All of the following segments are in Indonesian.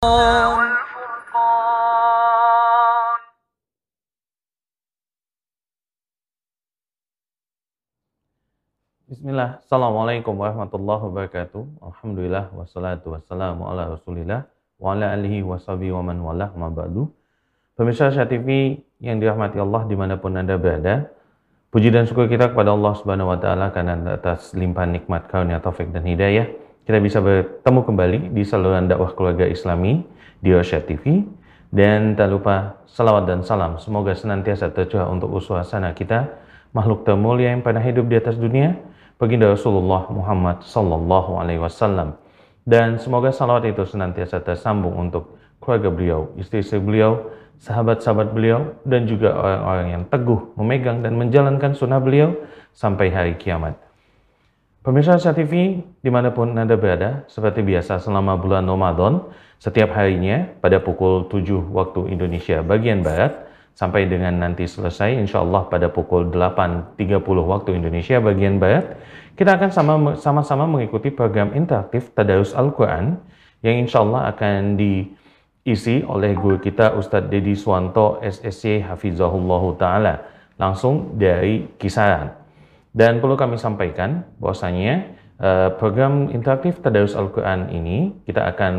Bismillah, assalamualaikum warahmatullahi wabarakatuh. Alhamdulillah, wassalatu wassalamu ala rasulillah wa ala alihi wa sahbihi wa man walah ma ba'du. Pemirsa Sya TV yang dirahmati Allah dimanapun Anda berada, puji dan syukur kita kepada Allah Subhanahu wa Ta'ala karena atas limpahan nikmat karunia taufik dan hidayah kita bisa bertemu kembali di saluran dakwah keluarga Islami di Sya TV. Dan tak lupa salawat dan salam semoga senantiasa tercurah untuk suasana kita, makhluk termulia yang pernah hidup di atas dunia, baginda Rasulullah Muhammad Sallallahu Alaihi Wasallam. Dan semoga salawat itu senantiasa tersambung untuk keluarga beliau, istri-istri beliau, sahabat-sahabat beliau, dan juga orang-orang yang teguh memegang dan menjalankan sunnah beliau sampai hari kiamat. Pemirsa Sya TV dimanapun Anda berada, seperti biasa selama bulan Ramadan, setiap harinya pada pukul 7 waktu Indonesia bagian Barat, sampai dengan nanti selesai insya Allah pada pukul 8.30 waktu Indonesia bagian Barat, kita akan sama-sama mengikuti program interaktif Tadarus Al-Quran yang insya Allah akan diisi oleh guru kita Ustadz Dedi Suwanto SSC Hafizahullah Ta'ala langsung dari Kisaran. Dan perlu kami sampaikan bahwasanya program interaktif Tadarus Al-Quran ini kita akan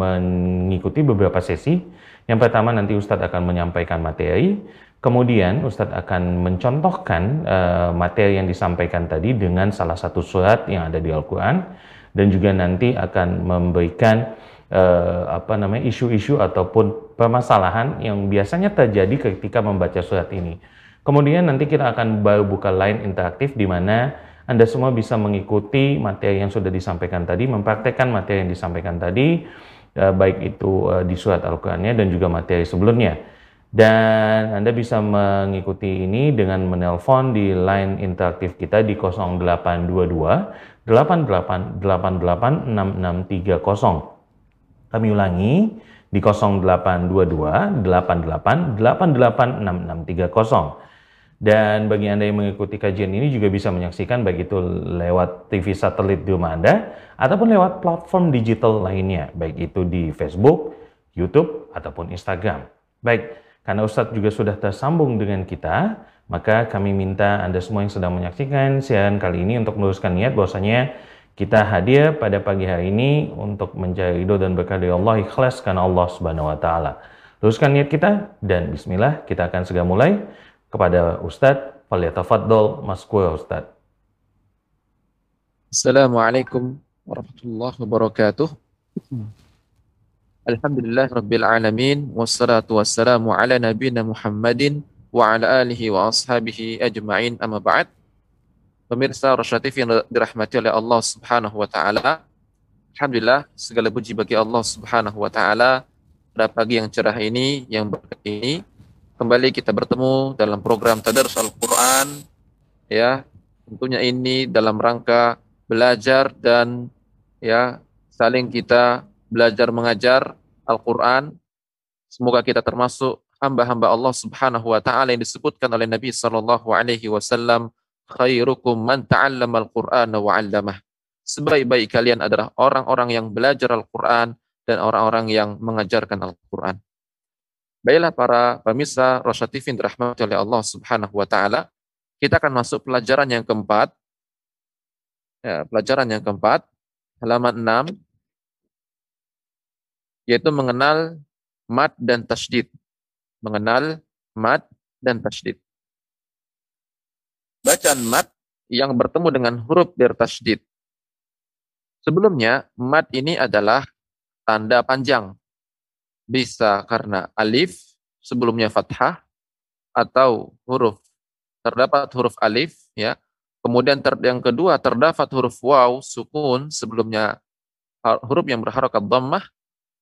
mengikuti beberapa sesi. Yang pertama nanti Ustadz akan menyampaikan materi, kemudian Ustadz akan mencontohkan materi yang disampaikan tadi dengan salah satu surat yang ada di Al-Quran, dan juga nanti akan memberikan isu-isu ataupun permasalahan yang biasanya terjadi ketika membaca surat ini. Kemudian nanti kita akan baru buka line interaktif di mana Anda semua bisa mengikuti materi yang sudah disampaikan tadi, mempraktekkan materi yang disampaikan tadi, baik itu di surat Al-Qurannya dan juga materi sebelumnya. Dan Anda bisa mengikuti ini dengan menelpon di line interaktif kita di 0822 88 88 6630. Kami ulangi, di 0822 88 88 6630. Dan bagi Anda yang mengikuti kajian ini juga bisa menyaksikan baik itu lewat TV satelit di rumah Anda ataupun lewat platform digital lainnya, baik itu di Facebook, YouTube, ataupun Instagram. Baik, karena Ustadz juga sudah tersambung dengan kita, maka kami minta Anda semua yang sedang menyaksikan siaran kali ini untuk meluruskan niat bahwasanya kita hadir pada pagi hari ini untuk mencari ridho dan berkah dari Allah, ikhlas karena Allah Subhanahu wa Ta'ala. Luruskan niat kita dan bismillah kita akan segera mulai. Kepada Ustadz, falyatafaddal maskur Ustadz. Assalamualaikum warahmatullahi wabarakatuh. Alhamdulillah Rabbil Alamin, wassalatu wassalamu ala nabina Muhammadin wa ala alihi wa ashabihi ajma'in, amma ba'd. Pemirsa Sya TV yang dirahmati oleh Allah Subhanahu wa Ta'ala, alhamdulillah segala puji bagi Allah Subhanahu wa Ta'ala. Pada pagi yang cerah ini, yang berkah ini, kembali kita bertemu dalam program Tadarus Al-Quran, ya, tentunya ini dalam rangka belajar dan ya saling kita belajar mengajar Al-Quran. Semoga kita termasuk hamba-hamba Allah Subhanahu wa Ta'ala yang disebutkan oleh Nabi Sallallahu Alaihi Wasallam, khairukum man ta'allama al-Qur'ana wa 'allamah. Sebaik-baik kalian adalah orang-orang yang belajar Al-Quran dan orang-orang yang mengajarkan Al-Quran. Baiklah para pemirsa Sya TV yang dirahmati oleh Allah Subhanahu wa Ta'ala, kita akan masuk pelajaran yang keempat. Ya, pelajaran yang keempat, halaman 6, yaitu mengenal mad dan tasydid. Mengenal mad dan tasydid. Bacaan mad yang bertemu dengan huruf bertasydid. Sebelumnya, mad ini adalah tanda panjang. Bisa karena alif sebelumnya fathah atau huruf terdapat huruf alif, ya. Kemudian yang kedua terdapat huruf waw sukun sebelumnya huruf yang berharokat dhammah,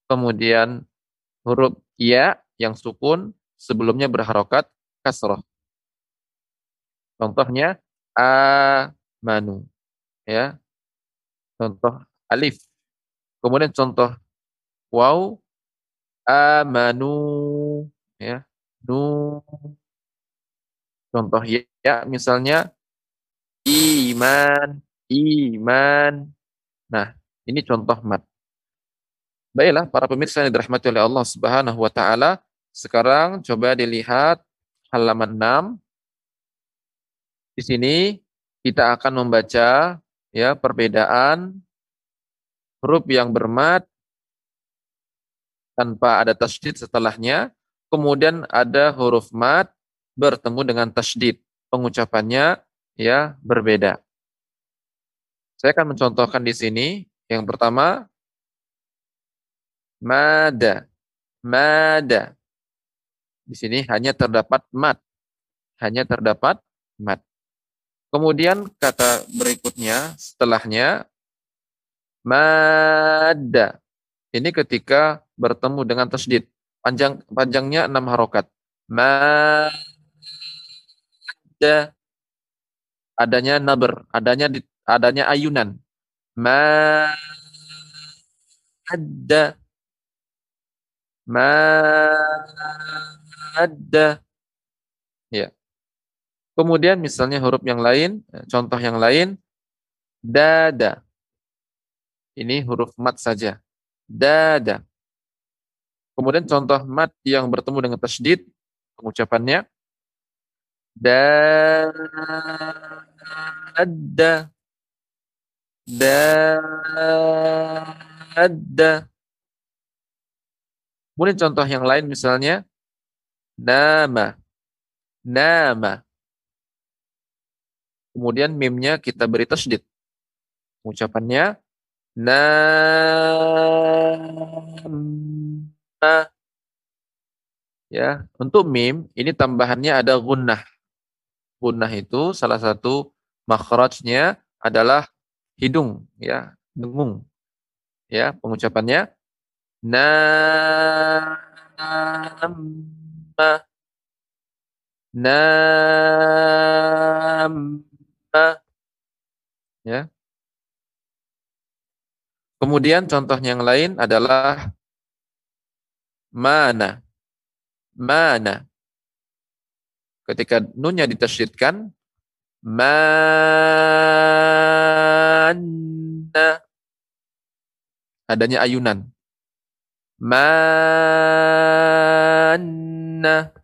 kemudian huruf ya yang sukun sebelumnya berharokat kasrah. Contohnya amanu, ya. Contoh alif. Kemudian contoh waw amanu, ya, nu. Contoh ya misalnya iman, iman. Nah, ini contoh mad. Baiklah, para pemirsa yang dirahmati oleh Allah Subhanahu wa taala, sekarang coba dilihat halaman 6. Di sini kita akan membaca ya perbedaan huruf yang bermad tanpa ada tasydid setelahnya, kemudian ada huruf mad bertemu dengan tasydid. Pengucapannya ya berbeda. Saya akan mencontohkan di sini. Yang pertama, mada. Mada. Di sini hanya terdapat mad. Hanya terdapat mad. Kemudian kata berikutnya setelahnya, mada. Ini ketika bertemu dengan tasydid. Panjangnya 6 harokat. Mada. Adanya naber, adanya ayunan. Ma ada. Ya. Kemudian misalnya huruf yang lain, contoh yang lain, dada. Ini huruf mad saja. Dada. Kemudian contoh mad yang bertemu dengan tasydid, pengucapannya da ada. Kemudian contoh yang lain misalnya nama. Kemudian mimnya kita beri tasydid. Ucapannya nama. Ya, untuk mim ini tambahannya ada gunnah. Gunnah itu salah satu makhrajnya adalah hidung, ya, dengung. Ya, pengucapannya nama. Ya. Kemudian contoh yang lain adalah mana. Ketika nunnya ditasydidkan, mana, adanya ayunan. Mana.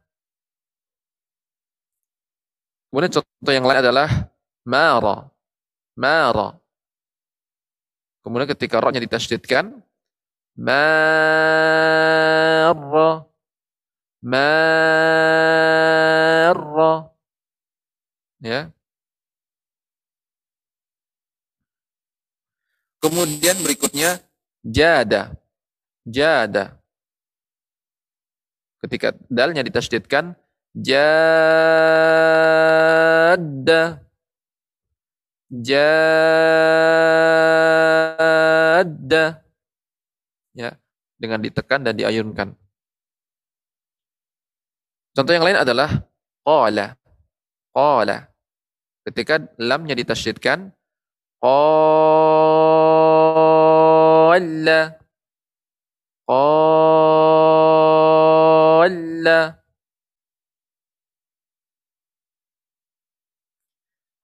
Kemudian contoh yang lain adalah mara. Kemudian ketika roknya ditasydidkan, mara. Ya. Kemudian berikutnya jada. Ketika dalnya ditasydidkan, jada. Ya, dengan ditekan dan diayunkan. Contoh yang lain adalah qala. Ketika lamnya ditasydidkan, qala.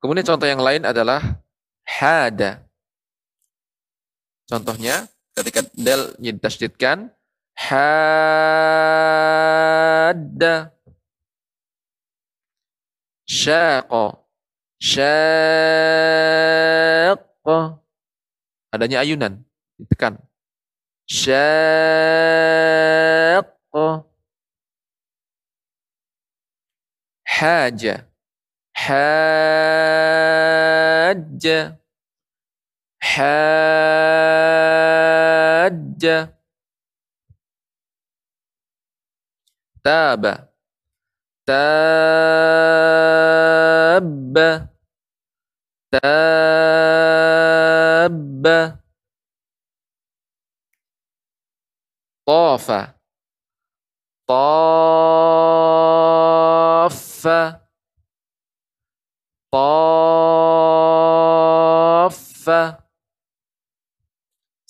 Kemudian contoh yang lain adalah hada. Contohnya ketika dalnya ditasydidkan, hada. Syaqa. Adanya ayunan, ditekan. Syaqa. Haja. Tabba. Tafa.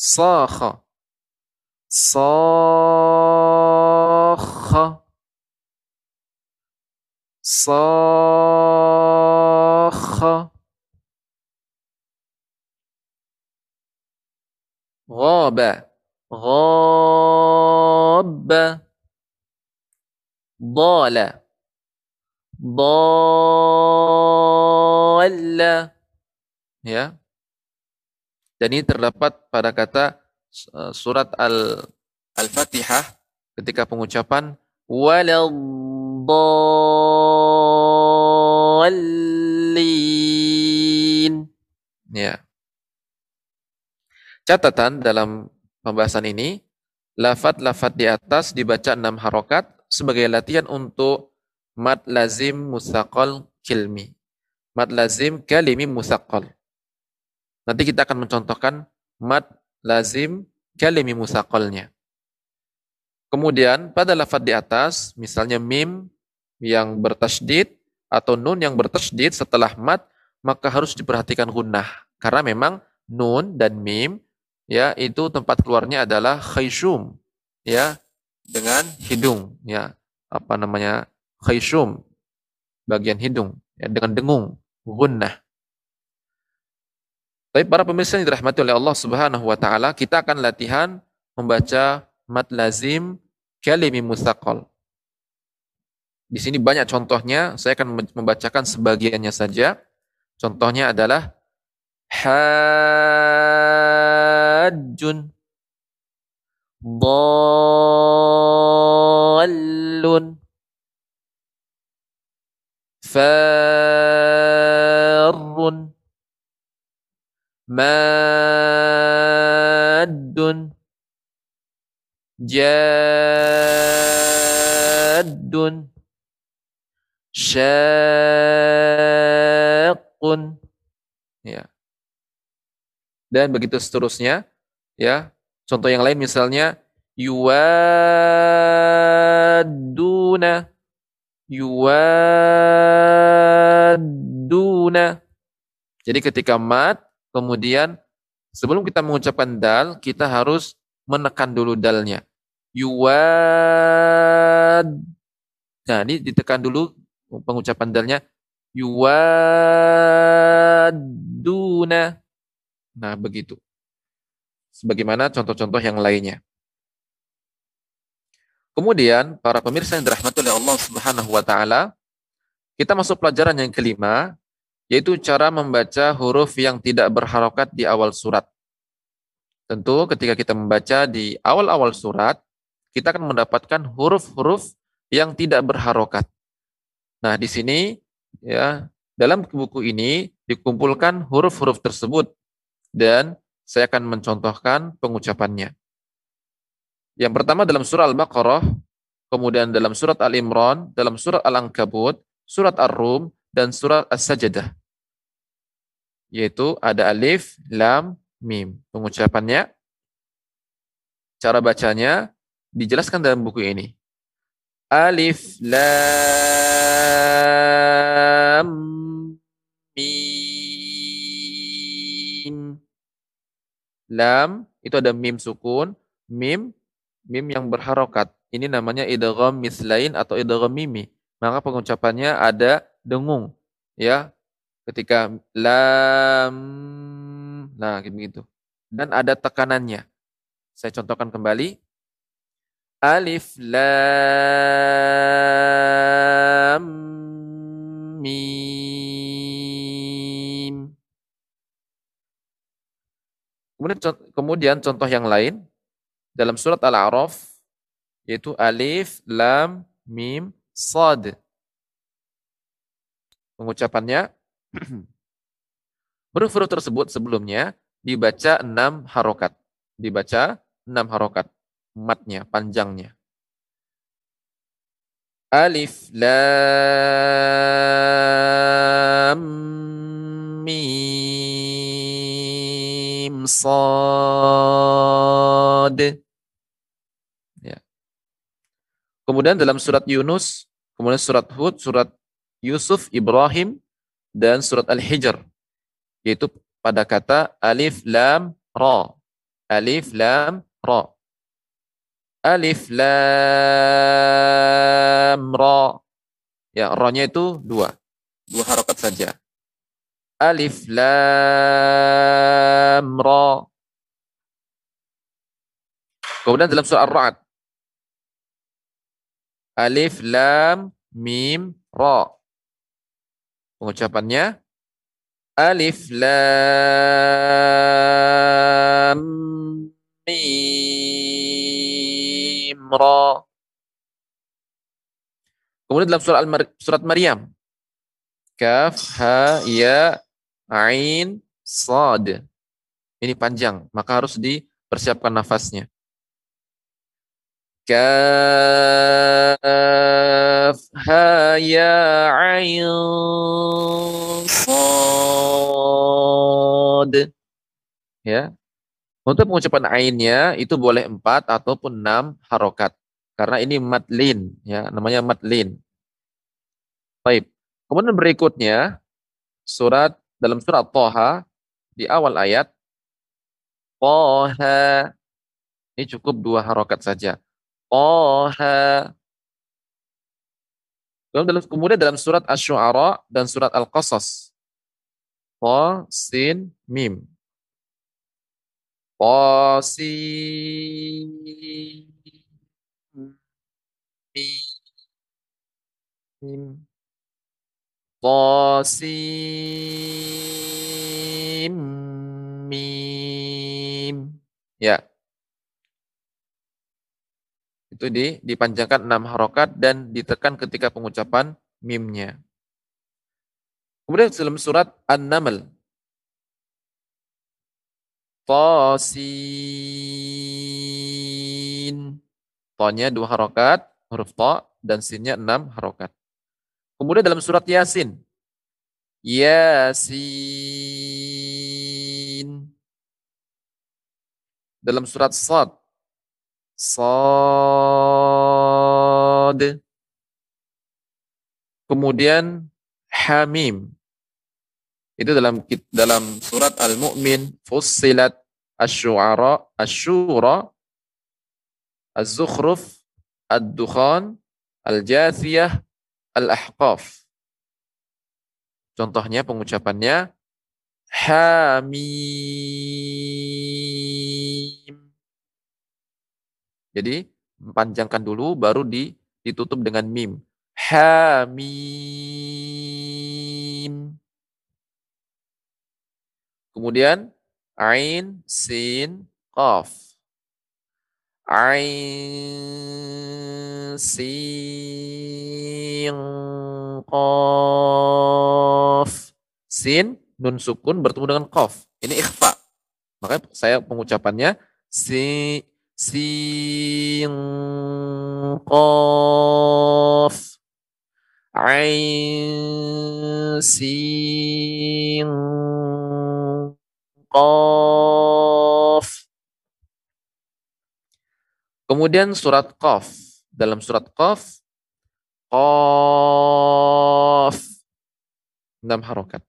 Sakha. Ghaba. ضال ضال ya. Dan ini terdapat pada kata surat Al-Fatihah ketika pengucapan waladhdallin ya. Catatan dalam pembahasan ini, lafad-lafad di atas dibaca 6 harokat sebagai latihan untuk mad lazim musaqal kilmi. Mad lazim kalimi musaqal. Nanti kita akan mencontohkan mad lazim kalimi musakolnya. Kemudian pada lafadz di atas, misalnya mim yang bertasydid atau nun yang bertasydid setelah mad, maka harus diperhatikan gunnah. Karena memang nun dan mim ya itu tempat keluarnya adalah khayshum ya dengan hidung ya, apa namanya khayshum bagian hidung ya, dengan dengung gunnah. Tapi para pemirsa yang dirahmati oleh Allah Subhanahu wa taala, kita akan latihan membaca mad lazim kalimi mustaqal. Di sini banyak contohnya, saya akan membacakan sebagiannya saja. Contohnya adalah hajjun dhallun farrun maddun jaddun syaqqun ya. Dan begitu seterusnya ya. Contoh yang lain misalnya yuwadduna. Jadi ketika mad kemudian sebelum kita mengucapkan dal, kita harus menekan dulu dalnya. Yuwad. Nah, ini ditekan dulu pengucapan dalnya. Yuwadduna. Nah, begitu. Sebagaimana contoh-contoh yang lainnya. Kemudian, para pemirsa yang dirahmati oleh Allah Subhanahu wa taala, kita masuk pelajaran yang kelima, yaitu cara membaca huruf yang tidak berharokat di awal surat. Tentu ketika kita membaca di awal-awal surat, kita akan mendapatkan huruf-huruf yang tidak berharokat. Nah, di sini ya, dalam buku ini dikumpulkan huruf-huruf tersebut dan saya akan mencontohkan pengucapannya. Yang pertama dalam surah Al-Baqarah, kemudian dalam surat Al-Imran, dalam surat Al-Ankabut, surat Ar-Rum, dan surat As-Sajdah. Yaitu ada alif, lam, mim. Pengucapannya, cara bacanya dijelaskan dalam buku ini. Alif, lam, mim. Lam, itu ada mim sukun, mim yang berharokat. Ini namanya idgham mislain atau idgham mimi. Maka pengucapannya ada dengung ya ketika lam, nah begitu, dan ada tekanannya. Saya contohkan kembali. Alif lam mim. Kemudian contoh yang lain dalam surat Al-A'raf, yaitu alif lam mim sad. Pengucapannya, huruf-huruf tersebut sebelumnya dibaca 6 harokat. Dibaca 6 harokat. Matnya, panjangnya. Alif, lam, mim, sad. Ya. Kemudian dalam surat Yunus, kemudian surat Hud, surat Yusuf, Ibrahim, dan surat Al-Hijr, yaitu pada kata alif lam ra. Alif lam ra. Alif lam ra. Ya, ra-nya itu 2 harokat saja. Alif lam ra. Kemudian dalam surah Ar-Ra'd, Alif, lam, mim, ra. Pengucapannya alif, lam, mim, ra. Kemudian dalam surat Maryam. Kaf, ha, ya, ain, sad. Ini panjang, maka harus dipersiapkan nafasnya. Kaf, ha, ya, ain, sad. Ya. Untuk pengucapan ainnya itu boleh 4 ataupun 6 harokat. Karena ini madlin, ya, namanya madlin. Baik. Kemudian berikutnya dalam surat Toha di awal ayat Toha, ini cukup 2 harokat saja. Toha. Kemudian dalam surat Asy-Syu'ara dan surat Al-Qasas Toh, Sin, Mim. Toh, Sin, Mim. Qasim, mim. Ya. Itu dipanjangkan 6 harokat dan ditekan ketika pengucapan mimnya. Kemudian dalam surat An-Naml. Qasim. Tohnya 2 harokat, huruf to, dan sinnya 6 harokat. Kemudian dalam surat Yasin. Yasin. Dalam surat Sad. Sad. Kemudian Hamim. Itu dalam surat Al-Mu'min, Fussilat, Asy-Syu'ara, Asy-Syura, Az-Zukhruf, Ad-Dukhan, Al-Jathiyah, Al-Ahqaf. Contohnya pengucapannya Hamim. Jadi panjangkan dulu baru ditutup dengan mim. Hamim. Kemudian ain, sin, qaf. Ain, sin, qaf. Sin, nun sukun bertemu dengan qaf. Ini ikhfa. Makanya saya pengucapannya si, sin, qaf. Ain, sin, qaf. Kemudian surat Qaf. Dalam surat Qaf, Qaf, 6 harokat.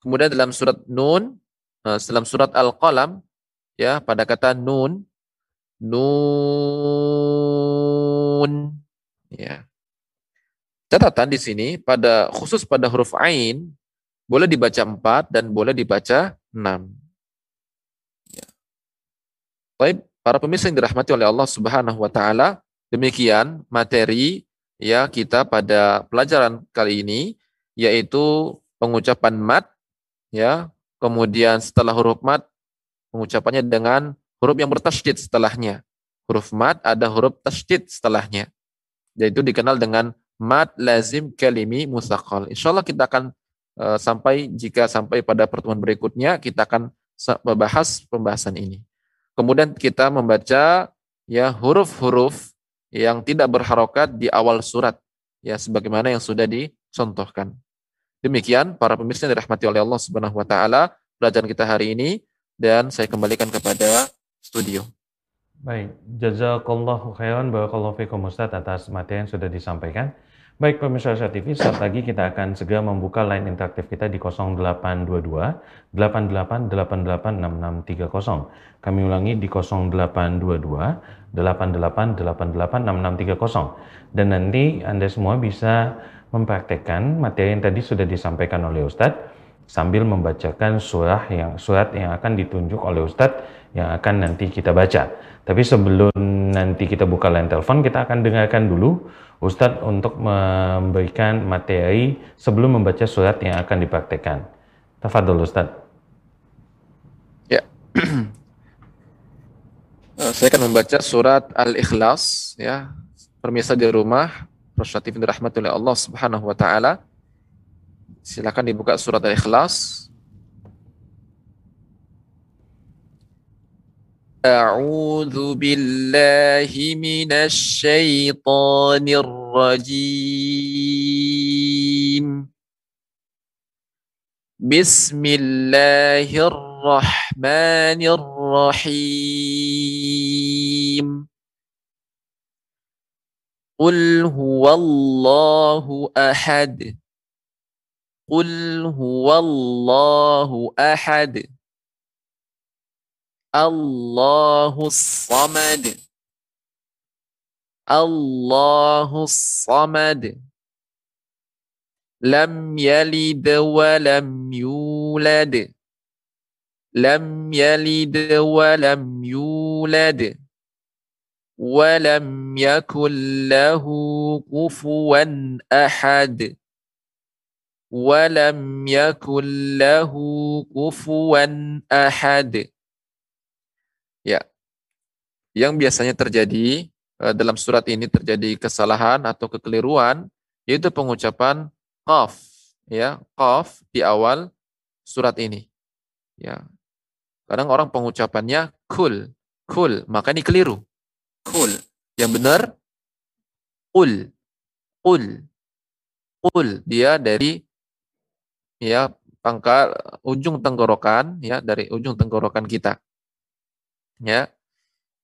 Kemudian dalam surat Nun, dalam surat Al-Qalam, ya, pada kata Nun, Nun, ya. Catatan di sini khusus pada huruf ain boleh dibaca 4 dan boleh dibaca 6. Ya. Baik. Para pemirsa yang dirahmati oleh Allah Subhanahu wa taala, demikian materi ya kita pada pelajaran kali ini, yaitu pengucapan mad ya, kemudian setelah huruf mad pengucapannya dengan huruf yang bertasydid setelahnya. Huruf mad ada huruf tasydid setelahnya. Yaitu dikenal dengan mad lazim kalimi mutsaqqal. Insyaallah kita akan sampai pada pertemuan berikutnya kita akan membahas pembahasan ini. Kemudian kita membaca ya huruf-huruf yang tidak berharokat di awal surat ya sebagaimana yang sudah dicontohkan. Demikian para pemirsa yang dirahmati oleh Allah Subhanahu wa taala pelajaran kita hari ini dan saya kembalikan kepada studio. Baik, jazakallahu khairan barakallahu fikum Ustaz atas materi yang sudah disampaikan. Baik pemirsa Arsya TV, saat lagi kita akan segera membuka line interaktif kita di 0822 88886630. Kami ulangi di 0822 88886630. Dan nanti Anda semua bisa mempraktekkan materi yang tadi sudah disampaikan oleh Ustadz sambil membacakan surat yang akan ditunjuk oleh Ustadz yang akan nanti kita baca. Tapi sebelum nanti kita buka line telepon, kita akan dengarkan dulu Ustadz untuk memberikan materi sebelum membaca surat yang akan dipraktekkan. Tafadhol Ustadz. Ya, saya akan membaca surat Al-Ikhlas, ya. Pemirsa di rumah, Rasulullah bin Rahmat oleh Allah Subhanahu wa Ta'ala. Silakan dibuka surat Al-Ikhlas. أعوذ بالله من الشيطان الرجيم بسم الله الرحمن الرحيم قل هو الله أحد قل هو الله أحد Allahu as-samad lam yalid wa lam yulad wa lam yakul lahu kufuwan ahad Ya, yang biasanya terjadi dalam surat ini terjadi kesalahan atau kekeliruan, yaitu pengucapan qaf, ya, qaf di awal surat ini. Ya, kadang orang pengucapannya kul, kul, maka ini keliru. Kul, yang benar ul, ul, ul. Dia dari, ya, pangkal ujung tenggorokan, ya, dari ujung tenggorokan kita. Ya,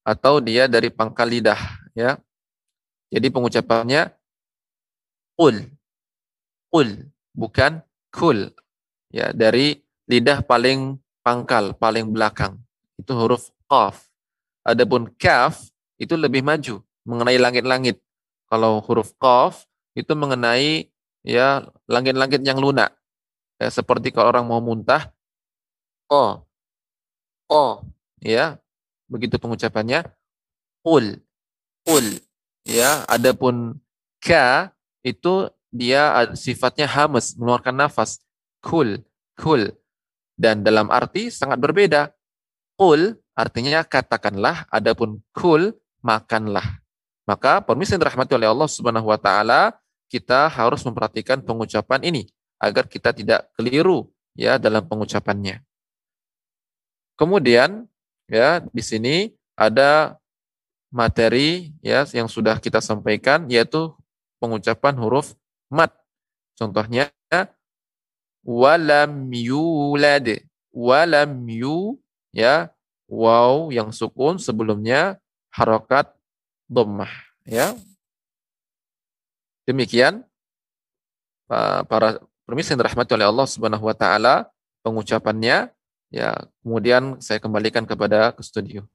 atau dia dari pangkal lidah, ya. Jadi pengucapannya ul, ul, bukan kul, ya, dari lidah paling pangkal, paling belakang, itu huruf qaf. Adapun kaf itu lebih maju, mengenai langit-langit. Kalau huruf qaf itu mengenai, ya, langit-langit yang lunak, ya, seperti kalau orang mau muntah, o, o, ya. Begitu pengucapannya ul, ul, ya. Adapun ka itu dia sifatnya hamas, mengeluarkan nafas, kul, kul, dan dalam arti sangat berbeda. Kul artinya katakanlah, adapun kul makanlah. Maka permisi dirahmati oleh Allah Subhanahu wa Ta'ala, kita harus memperhatikan pengucapan ini agar kita tidak keliru, ya, dalam pengucapannya. Kemudian, ya, di sini ada materi, ya, yang sudah kita sampaikan, yaitu pengucapan huruf mat. Contohnya walam yulad, walam yu, ya, waw yang sukun sebelumnya harokat dhammah, ya. Demikian para pemirsa yang dirahmati oleh Allah Subhanahu wa Ta'ala pengucapannya. Ya, kemudian saya kembalikan kepada ke studio.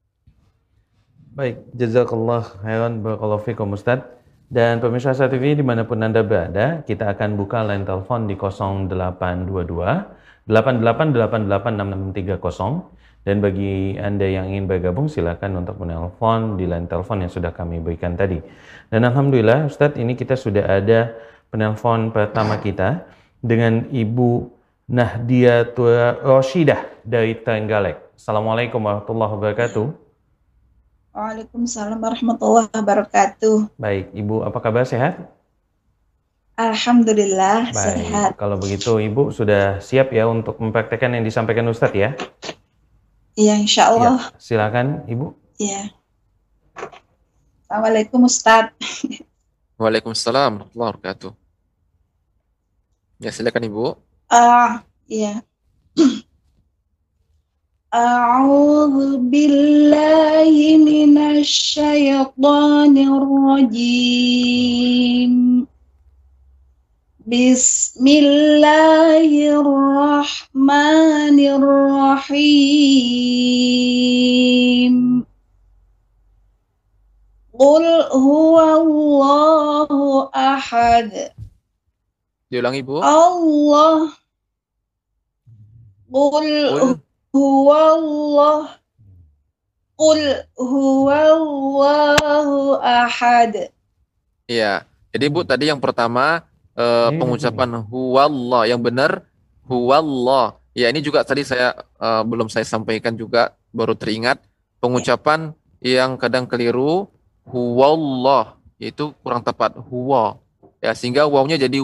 Baik, jazakallah khairan, barakallahu fikum Ustaz. Dan pemirsa Asar TV dimanapun Anda berada, kita akan buka line telepon di 0822 8888630. Dan bagi Anda yang ingin bergabung, silakan untuk menelpon di line telepon yang sudah kami berikan tadi. Dan alhamdulillah Ustaz, ini kita sudah ada penelpon pertama kita dengan Ibu Nahdiyatul Rashidah dari Trenggalek. Assalamualaikum warahmatullahi wabarakatuh. Waalaikumsalam warahmatullahi wabarakatuh. Baik, Ibu, apa kabar, sehat? Alhamdulillah, baik, sehat. Kalau begitu Ibu sudah siap, ya, untuk mempraktekkan yang disampaikan Ustadz, ya? Iya, insya Allah. Ya, silakan Ibu. Iya. Assalamualaikum Ustadz. Waalaikumsalam warahmatullahi wabarakatuh. Ya, silakan Ibu. Ya. A'udzu billahi minasy syaithanir rajim. Bismillahirrahmanirrahim. Qul huwallahu ahad. Diulangi, Bu. Allah. Qul huwallah Qul huwallahu ahad. Iya. Jadi Bu, tadi yang pertama pengucapan huwallah yang benar huwallah. Ya, ini juga tadi saya belum saya sampaikan juga, baru teringat pengucapan yang kadang keliru huwallah, yaitu kurang tepat huwa. Ya, sehingga wawnya jadi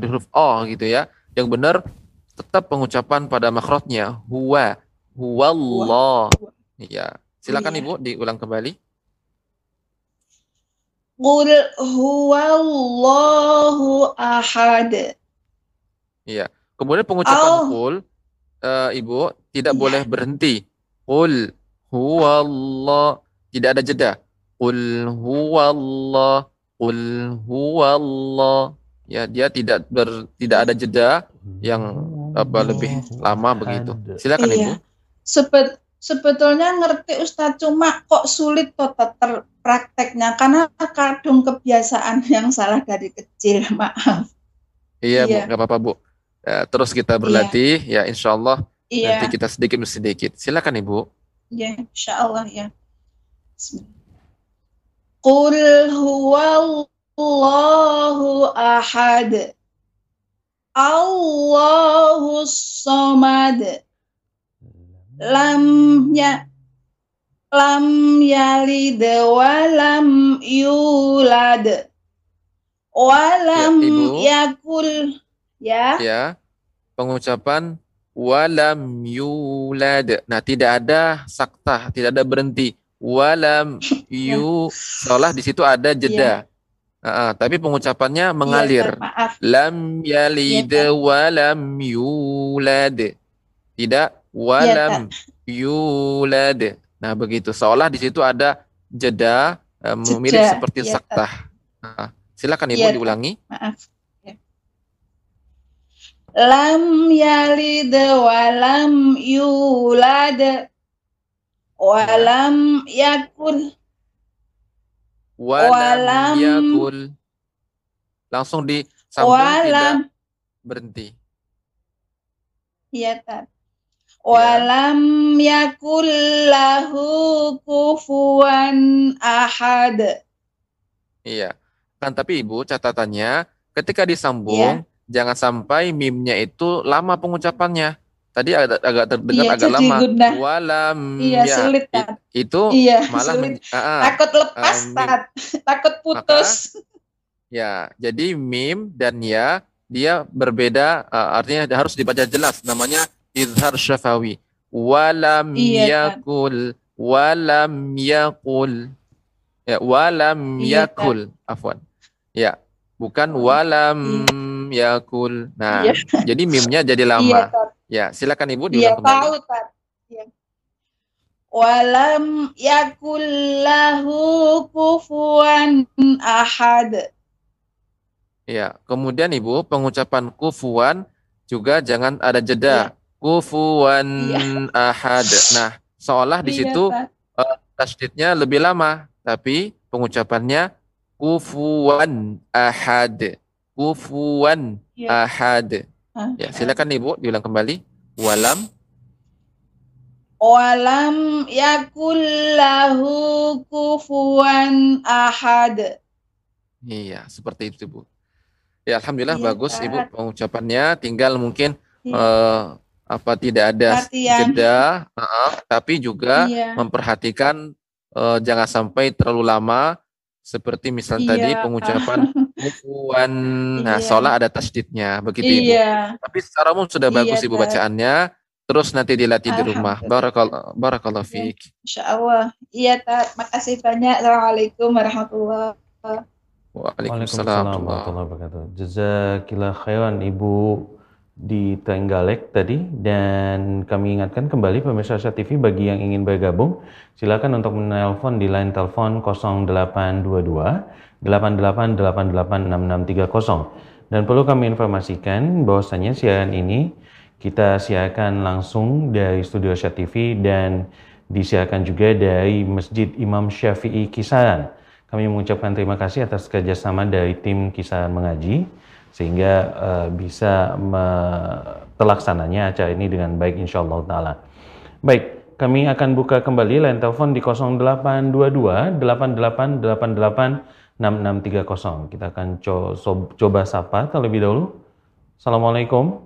huruf o gitu ya. Yang benar tetap pengucapan pada makhrajnya huwa huwallah. Ya, silakan Ibu diulang kembali. Qul huwallahu ahad. Iya. Kemudian pengucapan qul Ibu tidak boleh berhenti. Qul huwallah, tidak ada jeda. Qul huwallah, qul huwallah. Ya, dia tidak ada jeda yang lebih lama begitu. Silakan Ibu. Sebetulnya ngerti Ustadz, cuma kok sulit terprakteknya karena kadung kebiasaan yang salah dari kecil, maaf. Iya, Bu, nggak apa-apa Bu. Terus kita berlatih, ya insya Allah nanti kita sedikit-sedikit. Silakan Ibu. Ya, insya Allah ya. Qul huwallahu ahad, Allahus samad, lam yalid walam yulad walam yakul. Ya, pengucapan walam yulad. Nah, tidak ada saktah, tidak ada berhenti. Walam yu, seolah di situ ada jeda. Tapi pengucapannya mengalir. Lam yalid walam yulad. Tidak walam yulad. Nah, begitu. Seolah di situ ada jeda, mirip seperti saktah. Silakan Ibu diulangi. Maaf. Ya. Lam yalid walam yulad walam yakul. Walam yakul. Langsung disambung, tidak berhenti. Iya, Tat. Walam yakul lahu kufuwan ahad. Iya. Kan tapi Ibu, catatannya ketika disambung jangan sampai mimnya itu lama pengucapannya. Tadi agak terdengar agak lama. Guna. Walam sulit, Tat. Itu malah sulit. Takut lepas, Tat. Takut putus. Maka, jadi mim dan ya dia berbeda, artinya harus dibaca jelas, namanya izhar syafawi. Walam yakul, walam yakul. Ya, walam yakul, afwan. Ya, bukan walam yakul. Nah, jadi mimnya jadi lama. Ya, silakan Ibu diulang kembali. Tahu, Tat. Ya. Walam yakul lahu kufuwan ahad. Ya, kemudian Ibu, pengucapan kufuwan juga jangan ada jeda. Kufuwan ahad. Nah, seolah di situ tasydidnya lebih lama, tapi pengucapannya kufuwan ahad. Kufuwan ahad. Ya, silakan Ibu diulang kembali. Walam yakul lahu kufuwan ahad. Iya, seperti itu Bu. Ya, alhamdulillah bagus Ibu pengucapannya, tinggal mungkin tidak ada jeda, tapi juga memperhatikan jangan sampai terlalu lama, seperti misal tadi pengucapan kufuwan, seolah ada tasydidnya, begitu Ibu. Tapi secara umum sudah bagus Ibu bacaannya, terus nanti dilatih di rumah. Barakallahu fiik. Insyaallah. Iya, Tat. Makasih banyak. Assalamualaikum warahmatullahi wabarakatuh. Waalaikumsalam warahmatullahi wabarakatuh. Jazakillah khairan Ibu di Trenggalek tadi, dan kami ingatkan kembali pemirsa Asia TV, bagi yang ingin bergabung silakan untuk menelpon di line telepon 0822 88886630. Dan perlu kami informasikan bahwasanya siaran ini kita siarkan langsung dari studio Asia TV dan disiarkan juga dari Masjid Imam Syafi'i Kisaran. Kami mengucapkan terima kasih atas kerjasama dari tim Kisaran Mengaji, sehingga bisa terlaksananya acara ini dengan baik insyaallah ta'ala. Baik, Kami akan buka kembali line telepon di 0822-8888-6630. Kita akan coba sapa terlebih dahulu. Assalamualaikum.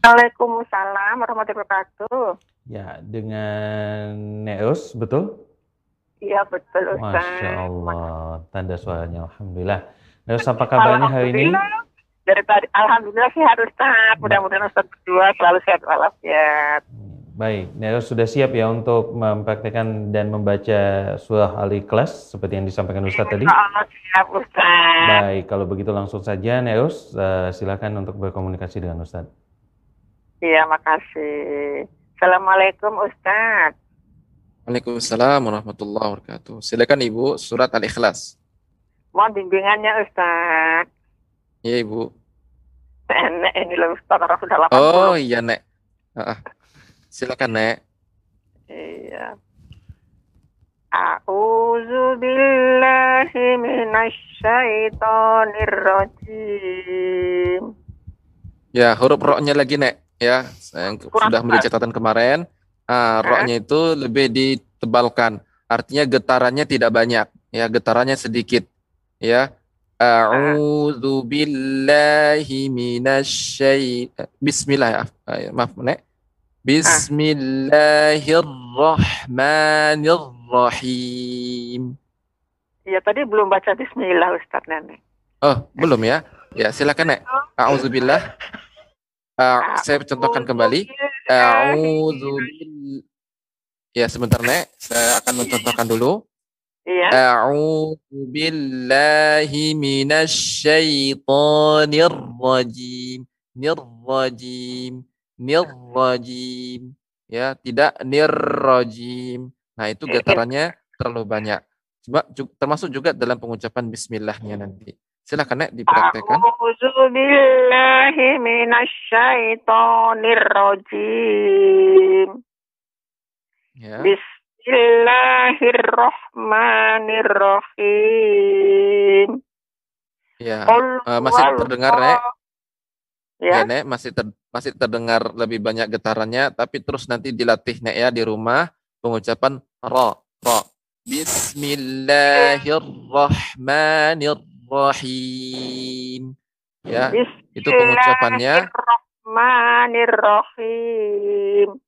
Waalaikumsalam warahmatullahi wabarakatuh. Ya, dengan Neus, betul? Iya, betul, Ustaz. Masya Allah, tanda suaranya, alhamdulillah. Neus, apa kabarnya hari ini? Dari tadi, alhamdulillah sih harus taat. Mudah-mudahan Ustaz berdua selalu sehat walafiat. Baik, Neus sudah siap ya untuk mempraktikkan dan membaca surah Al-Ikhlas seperti yang disampaikan Ustaz tadi? Siap, Ustaz. Baik, kalau begitu langsung saja Neus, silakan untuk berkomunikasi dengan Ustaz. Iya, makasih. Assalamualaikum Ustaz. Waalaikumsalam warahmatullahi wabarakatuh. Silakan Ibu, surat Al-Ikhlas. Mohon bimbingannya Ustaz. Iya Ibu. Nek, ini loh Ustaz, orang sudah 80. Oh iya Nek. Silakan Nek. Iya. A'udzubillahi minasyaitonirrajim. Ya, huruf roknya lagi Nek. Ya, saya sudah memberi catatan kemarin. Roknya itu lebih ditebalkan. Artinya getarannya tidak banyak. Ya, getarannya sedikit. Ya. A'udzu billahi minasyaitonir. Bismillah. Maaf Nek. Bismillahirrahmanirrahim. Ya, tadi belum baca bismillah Ustaz Nenek. Oh, belum ya? Ya, silakan Nek. A'udzubillah. Saya contohkan kembali. A'udzubillah. Ya, sebentar Nek, saya akan mencontohkan dulu. Iya. A'udzubillahi minasyaitonirrajim. Nirrajim. Nirrajim, ya, tidak nirrajim. Nah, itu getarannya terlalu banyak. Coba termasuk juga dalam pengucapan bismillahnya nanti. Silakan Nek dipraktekkan. A'udzubillahi minasyaitonirrajim. Ya. Bismillahirrahmanirrahim. Ya, masih terdengar Nek? Ya, Nek, masih terdengar lebih banyak getarannya, tapi terus nanti dilatih Nek ya di rumah pengucapan ra. Bismillahirrahmanirrahim. Ya, itu pengucapannya. Bismillahirrahmanirrahim.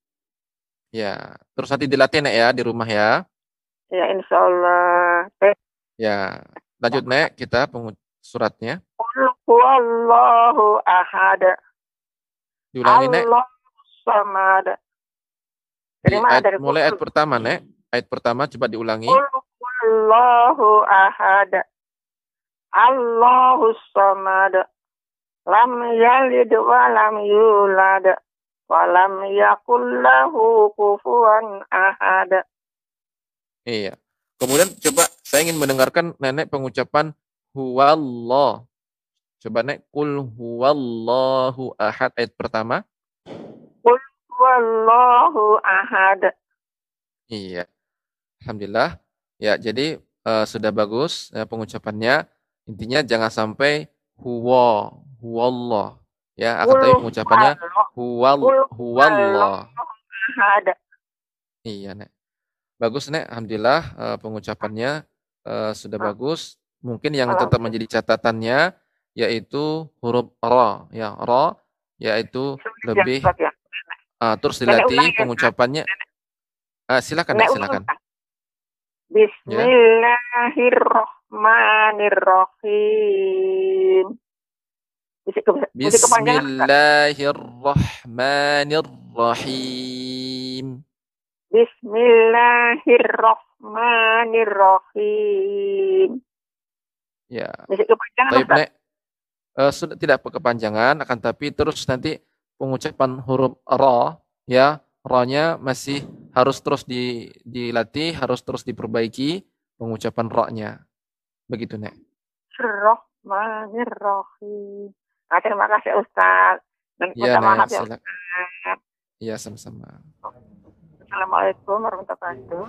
Ya, terus nanti dilatih Nek ya di rumah ya. Ya, insyaallah. Ya, lanjut Nek kita suratnya. Allahu ahad. Diulangi Nek. Samad. Mulai ayat pertama Nek. Ayat pertama coba diulangi. Allahu ahad. Allahus samad. Lam yalid wa lam yulad wa lam yakul lahu kufuwan ahad. Iya. Kemudian coba saya ingin mendengarkan Nenek pengucapan huwallah. Coba Nek, kul huwallahu ahad ayat pertama. Kul huwallahu ahad. Iya. Alhamdulillah. Ya, jadi sudah bagus ya, pengucapannya. Intinya jangan sampai huwallah. Ya, akan tapi pengucapannya huwallah. Ahad. Iya, Nek. Bagus Nek, alhamdulillah pengucapannya sudah bagus. Mungkin yang tetap menjadi catatannya yaitu huruf ra, ya ra, yaitu lebih terus dilatih pengucapannya. Silakan Nek, silakan. Bismillahirrahmanirrahim. Bismillahirrahmanirrahim. Bismillahirrahmanirrahim. Ya, tapi Nek, sudah tidak kepanjangan, akan tapi terus nanti pengucapan huruf ra, ya, ra-nya masih harus terus dilatih, harus terus diperbaiki pengucapan ra-nya. Begitu Nek. Bismillahirrahmanirrahim. Terima kasih Ustaz. Dan ya, Nek, ya, Ustaz. Ya, sama-sama. Assalamualaikum warahmatullahi wabarakatuh.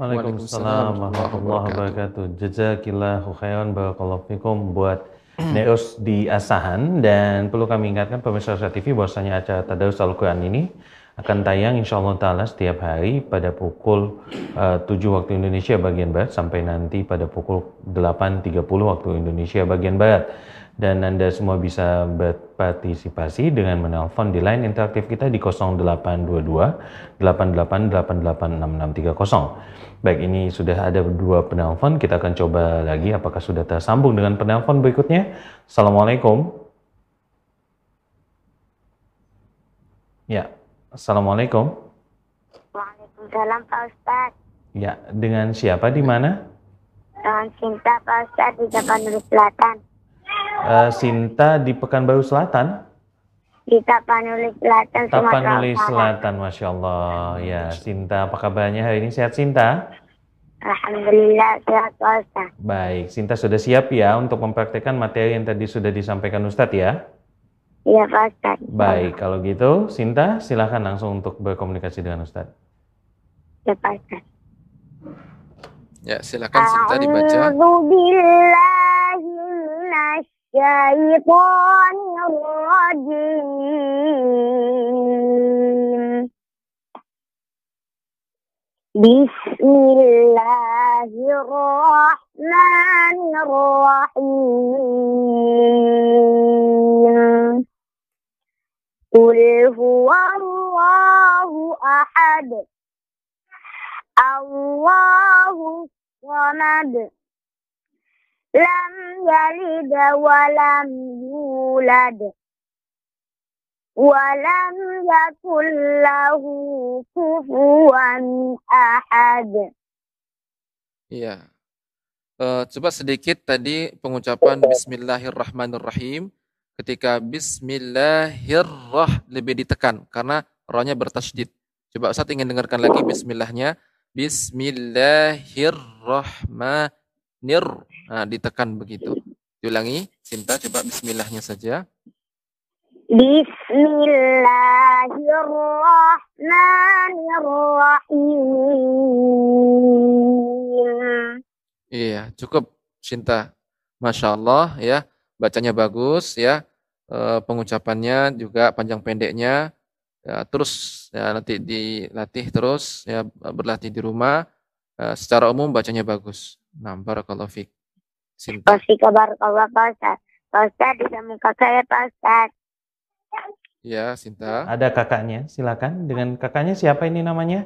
Waalaikumsalam warahmatullahi wabarakatuh. Jazakillahu khairan barakallahu fikum buat Neus di Asahan. Dan perlu kami ingatkan pemirsa TV bahwasanya acara Tadarus Al-Quran ini akan tayang insyaallah ta'ala setiap hari pada pukul 7 waktu Indonesia bagian Barat sampai nanti pada pukul 8.30 waktu Indonesia bagian Barat. Dan Anda semua bisa berpartisipasi dengan menelpon di line interaktif kita di 0822 88886630. Baik, ini sudah ada 2 penelpon, kita akan coba lagi apakah sudah tersambung dengan penelpon berikutnya. Assalamualaikum. Ya, assalamualaikum. Waalaikumsalam Pak Ustadz. Ya, dengan siapa di mana? Dengan Sinta Pak Ustadz di Pekanbaru Selatan. Sinta di Pekanbaru Selatan? Di Tapanuli Selatan, Sumatera Utara. Tapanuli Selatan, Masya Allah. Ya, Sinta, apa kabarnya hari ini? Sehat Sinta? Alhamdulillah, sehat Pak Ustadz. Baik, Sinta sudah siap ya untuk mempraktikkan materi yang tadi sudah disampaikan Ustadz ya? Iya Pak Ustadz. Baik, kalau gitu Sinta silahkan langsung untuk berkomunikasi dengan Ustadz. Ya Pak Ustadz. Ya silahkan Sinta dibaca. Bismillahirrahmanirrahim. Qul huwallahu ahad, Allahus samad, lam yalid wa lam yulad, wa lam yakul lahu kufuwan ahad. Iya. Coba sedikit tadi pengucapan Bismillahirrahmanirrahim. Ketika Bismillahirrahmanirrahim lebih ditekan karena rohnya bertasydid. Coba Ustaz ingin dengarkan lagi Bismillahnya. Bismillahirrahmanir. Nah, ditekan begitu. Diulangi, Sinta, coba Bismillahnya saja. Bismillahirrahmanirrahim. Iya, cukup Sinta. Masya Allah ya. Bacanya bagus ya, pengucapannya juga panjang pendeknya ya, terus ya, nanti dilatih terus ya, berlatih di rumah secara umum bacanya bagus. Nah, barakallahu fiik. Sinta. Ya, Sinta. Ada kakaknya, silakan. Dengan kakaknya siapa ini namanya?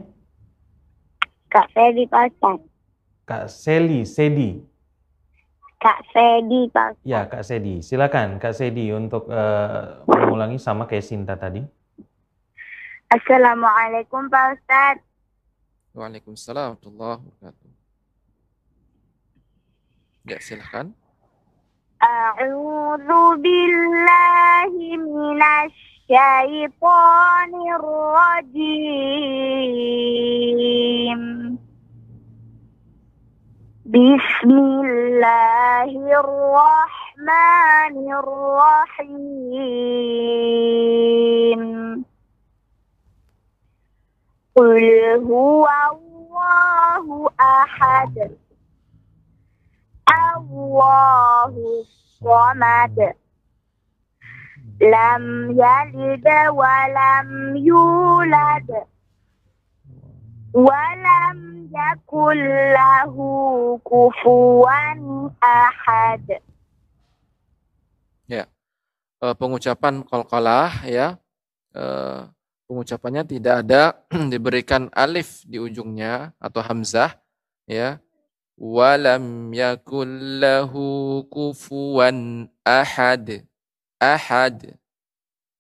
Kak Sedi, Pak Ustadz. Kak Seli, Sedi. Kak Sedi, Pak. Ya, Kak Sedi. Silakan Kak Sedi untuk mengulangi sama kayak Sinta tadi. Assalamualaikum Pak Ustadz. Waalaikumsalam warahmatullahi wabarakatuh. Ya, silakan. A'udzu billahi minasy syaithanir rajim. Bismillahirrahmanirrahim. Qul huwallahu ahad, Allahus samad, lam yalid wa lam yulad, wa lam yakul lahu kufuwan ahad. Ya, pengucapan qalqalah ya, pengucapannya tidak ada diberikan alif di ujungnya atau hamzah ya. Walam yakul lahu kufuwan ahad. Ahad.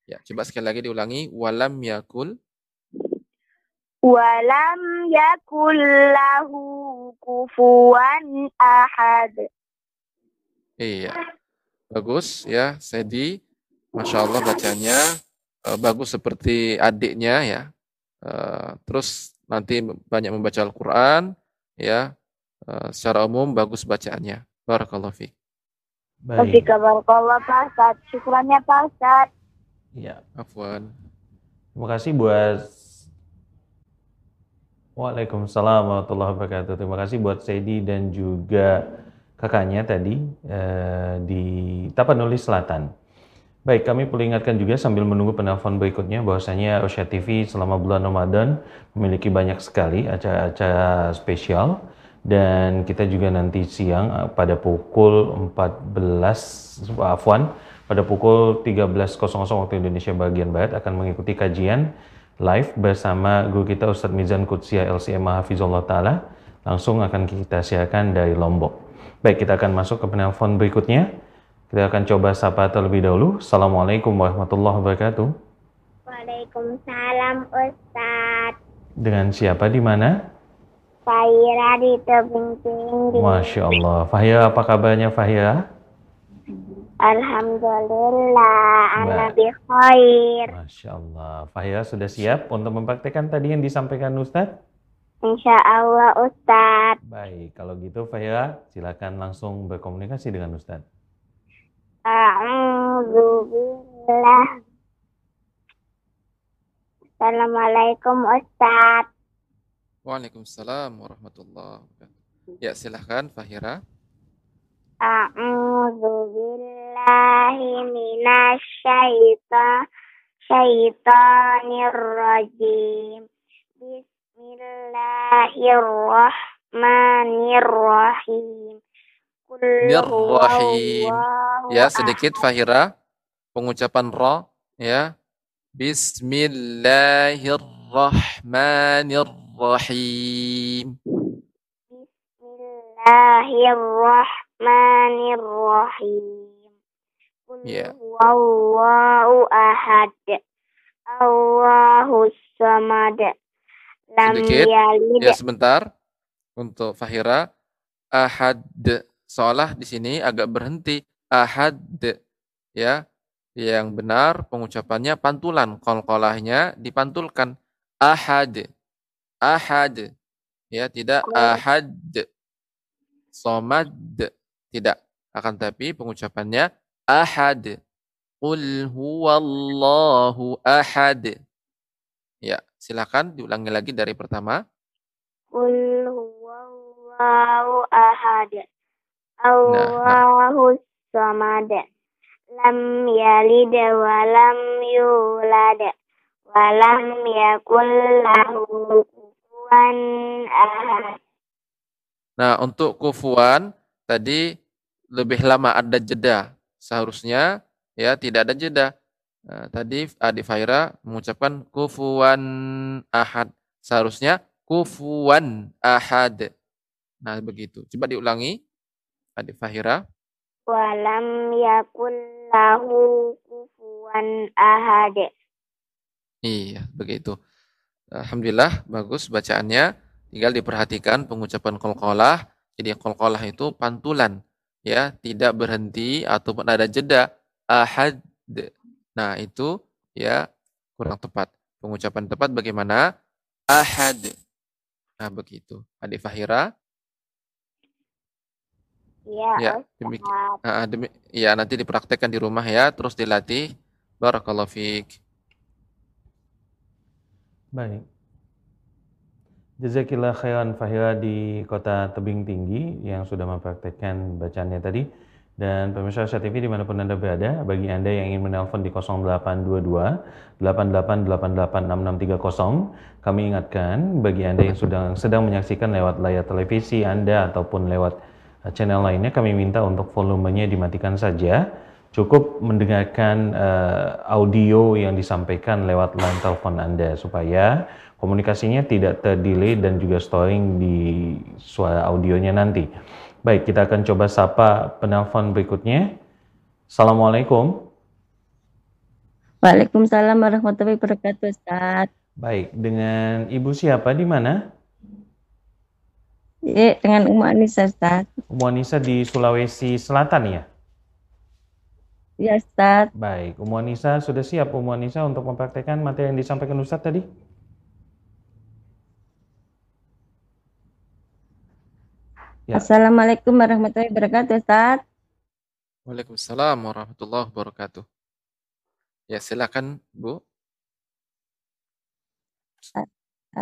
Ya, coba sekali lagi diulangi. Walam yakul, walam yakul lahu kufuwan ahad. Iya. Bagus ya, Sedi. Masya Allah bacanya bagus seperti adiknya ya. Terus nanti banyak membaca Al-Quran ya. Secara umum bagus bacaannya. Barakallahu fiik. Baik. Barakallahu Pak Ustadz. Syukurannya Pak Ustadz. Iya. Afwan. Terima kasih buat. Waalaikumsalam warahmatullahi wabarakatuh. Terima kasih buat Sedi dan juga kakaknya tadi di Tapanuli Selatan. Baik, kami peringatkan juga sambil menunggu penelpon berikutnya bahwasanya Osya TV selama bulan Ramadan memiliki banyak sekali acara-acara spesial, dan kita juga nanti siang pada pukul 13.00 waktu Indonesia bagian Barat akan mengikuti kajian live bersama guru kita Ustadz Mizan Qudsia LCM Hafizullah Ta'ala. Langsung akan kita siarkan dari Lombok. Baik, kita akan masuk ke penelpon berikutnya. Kita akan coba sapa terlebih dahulu. Assalamualaikum warahmatullahi wabarakatuh. Waalaikumsalam Ustadz. Dengan siapa di mana? Fahira di Tebing Tinggi. Masya Allah. Fahira, apa kabarnya Fahira? Alhamdulillah, ana bi khair. Masya Allah. Fahira sudah siap untuk mempraktikkan tadi yang disampaikan Ustadz? Insya Allah Ustadz. Baik, kalau gitu Fahira silakan langsung berkomunikasi dengan Ustadz. Alhamdulillah. Assalamualaikum Ustadz. Waalaikumsalam warahmatullahi wabarakatuh. Ya, silahkan Fahira. A'udzubillahi minasyaitonirrajim. Bismillahirrahmanirrahim. Nirrahim. Ya, sedikit Fahira pengucapan ra, ya. Bismillahirrahmanirrahim. Bismillahirrahmanirrahim. Ya. Wallahu ahad. Allahus samad. Sedikit. Ya, sebentar. Untuk Fahira ahad. Seolah di sini agak berhenti. Ahad, ya, yang benar pengucapannya pantulan, qalqalahnya dipantulkan. Ahad, ahad, ya, tidak ahad. Somad, tidak. Akan tapi pengucapannya ahad. Qul huwallahu ahad. Ya, silakan diulangi lagi dari pertama. Qul huwallahu ahad. Allahus samad. Lam yalid wa lam yulad wa lam yakul lahu kufuwan ahad. Nah, untuk kufuwan tadi lebih lama ada jeda. Seharusnya ya tidak ada jeda. Nah, tadi adik Fahira mengucapkan kufuwan ahad. Seharusnya kufuwan ahad. Nah, begitu. Coba diulangi. Adik Fahira. Walam yakul lahu kufuwan ahad. Iya, begitu. Alhamdulillah, bagus bacaannya. Tinggal diperhatikan pengucapan qalqalah. Jadi qalqalah itu pantulan, ya, tidak berhenti ataupun ada jeda. Ahad. Nah, itu ya kurang tepat. Pengucapan tepat bagaimana? Ahad. Nah, begitu. Adik Fahira. Ya, ya, nanti dipraktekkan di rumah ya, terus dilatih. Barakallahu fiik. Baik. Jazakillah khairan Fahira di Kota Tebing Tinggi yang sudah mempraktekkan bacaannya tadi. Dan pemirsa Osya TV dimanapun Anda berada, bagi Anda yang ingin menelpon di 0822-8888-6630, kami ingatkan bagi Anda yang sedang menyaksikan lewat layar televisi Anda ataupun lewat channel lainnya, kami minta untuk volumenya dimatikan saja. Cukup mendengarkan audio yang disampaikan lewat line telepon Anda supaya komunikasinya tidak terdelay dan juga storing di suara audionya nanti. Baik, kita akan coba sapa penelpon berikutnya. Assalamualaikum. Waalaikumsalam warahmatullahi wabarakatuh, Ustaz. Baik, dengan Ibu siapa di mana? Iya, dengan Umu Anissa, Ustaz. Umu Anissa di Sulawesi Selatan ya? Iya, Ustaz. Baik, Umu Anissa sudah siap Umu Anissa untuk mempraktikkan materi yang disampaikan Ustaz tadi? Ya. Assalamualaikum warahmatullahi wabarakatuh, Ustaz. Waalaikumsalam warahmatullahi wabarakatuh. Ya, silakan Bu.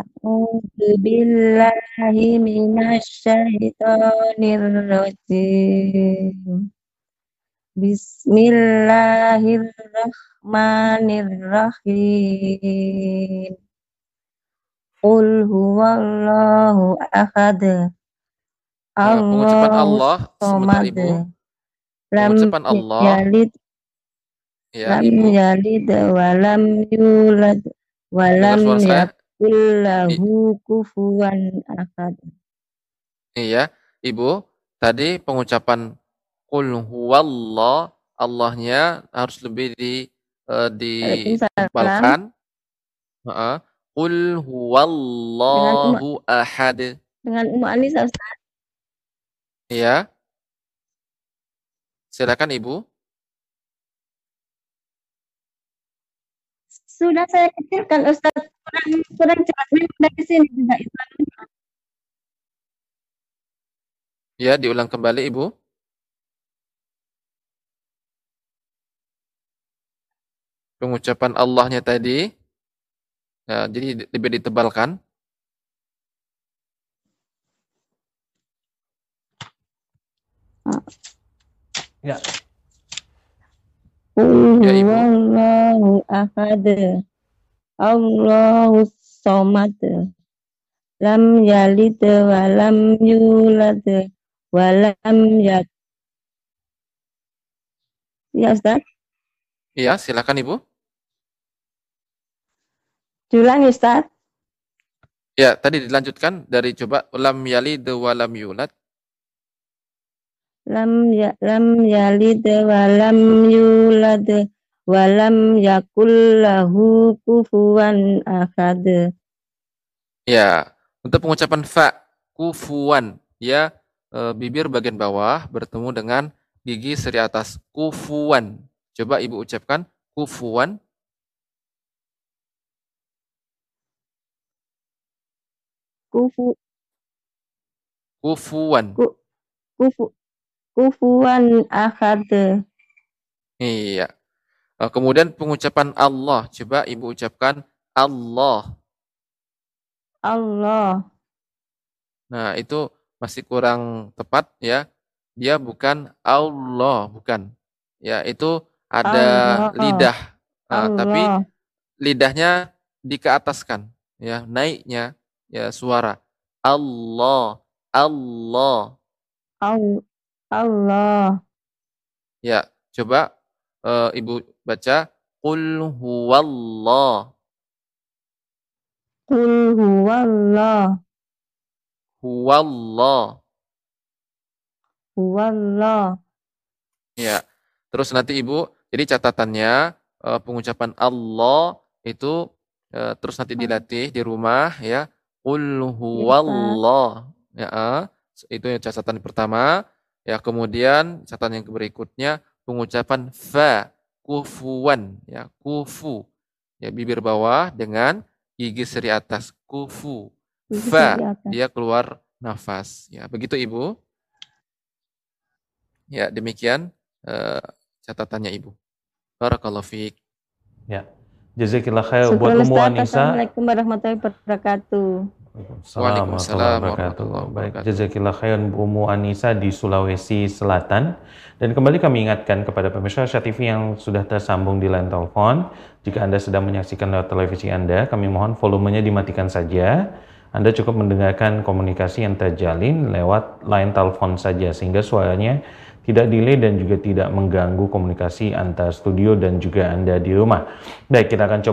A'udzu billahi minasy syaithanir rajim. Bismillahirrahmanirrahim. Qul huwallahu ahad. Pengucapan Allah sebentar Ibu. Pengucapan Allah. Lam yalid wa lam yulad wa lam yakul lahu kufuwan ahad. Iya, Ibu. Tadi pengucapan Qul huwallah, Allahnya harus lebih dipalkan. Qul huwallahu ahad. Dengan Anis, Ustaz. Iya. Silakan Ibu. Sudah saya kecilkan Ustaz, kurang jelasnya dari sini tidak Islamnya. Ya, diulang kembali Ibu. Pengucapan Allahnya tadi, ya, jadi lebih ditebalkan. Ya. Ya Ibu. Allahu ahad, Allahus somad, lam yalid wa lam yulad wa lam yakul. Ya Ustaz. Iya, silakan Ibu. Diulang Ustaz. Ya, tadi dilanjutkan dari coba lam yalid wa lam yulad. Lam yalid wa lam yulad wa lam yakul lahu kufuwan ahad. Ya, untuk pengucapan fa kufuwan, ya bibir bagian bawah bertemu dengan gigi seri atas kufuwan. Coba Ibu ucapkan kufuwan. Kufuwan. Kufuwan ahad. Iya. Kemudian pengucapan Allah. Coba Ibu ucapkan Allah. Allah. Nah, itu masih kurang tepat ya. Dia bukan Allah, bukan. Ya, itu ada Allah. Lidah. Nah, Allah. Tapi lidahnya dikeataskan ya, naiknya ya suara. Allah, Allah. Allah. Ya, coba Ibu baca Qul huwallah. Qul huwallah. Huwallah. Huwallah. Ya. Terus nanti Ibu, jadi catatannya pengucapan Allah itu terus nanti dilatih di rumah ya. Qul huwallah. Ya, itu catatan pertama. Ya, kemudian catatan yang berikutnya pengucapan fa kufuwan ya, kufu. Ya, bibir bawah dengan gigi seri atas kufu. Fa dia keluar nafas. Ya, begitu Ibu. Ya, demikian catatannya Ibu. Barakallahu fiik. Ya. Jazakillahu khair buat umuman Isa. Assalamualaikum warahmatullahi wabarakatuh. Waalaikumsalam warahmatullahi wabarakatuh. Jazakallahu khairan Umu Anisa di Sulawesi Selatan. Dan kembali kami ingatkan kepada pemirsa Syah TV yang sudah tersambung di line telepon, jika Anda sedang menyaksikan lewat televisi Anda, kami mohon volumenya dimatikan saja. Anda cukup mendengarkan komunikasi yang terjalin lewat line telepon saja sehingga suaranya tidak delay dan juga tidak mengganggu komunikasi antar studio dan juga Anda di rumah. Baik, kita akan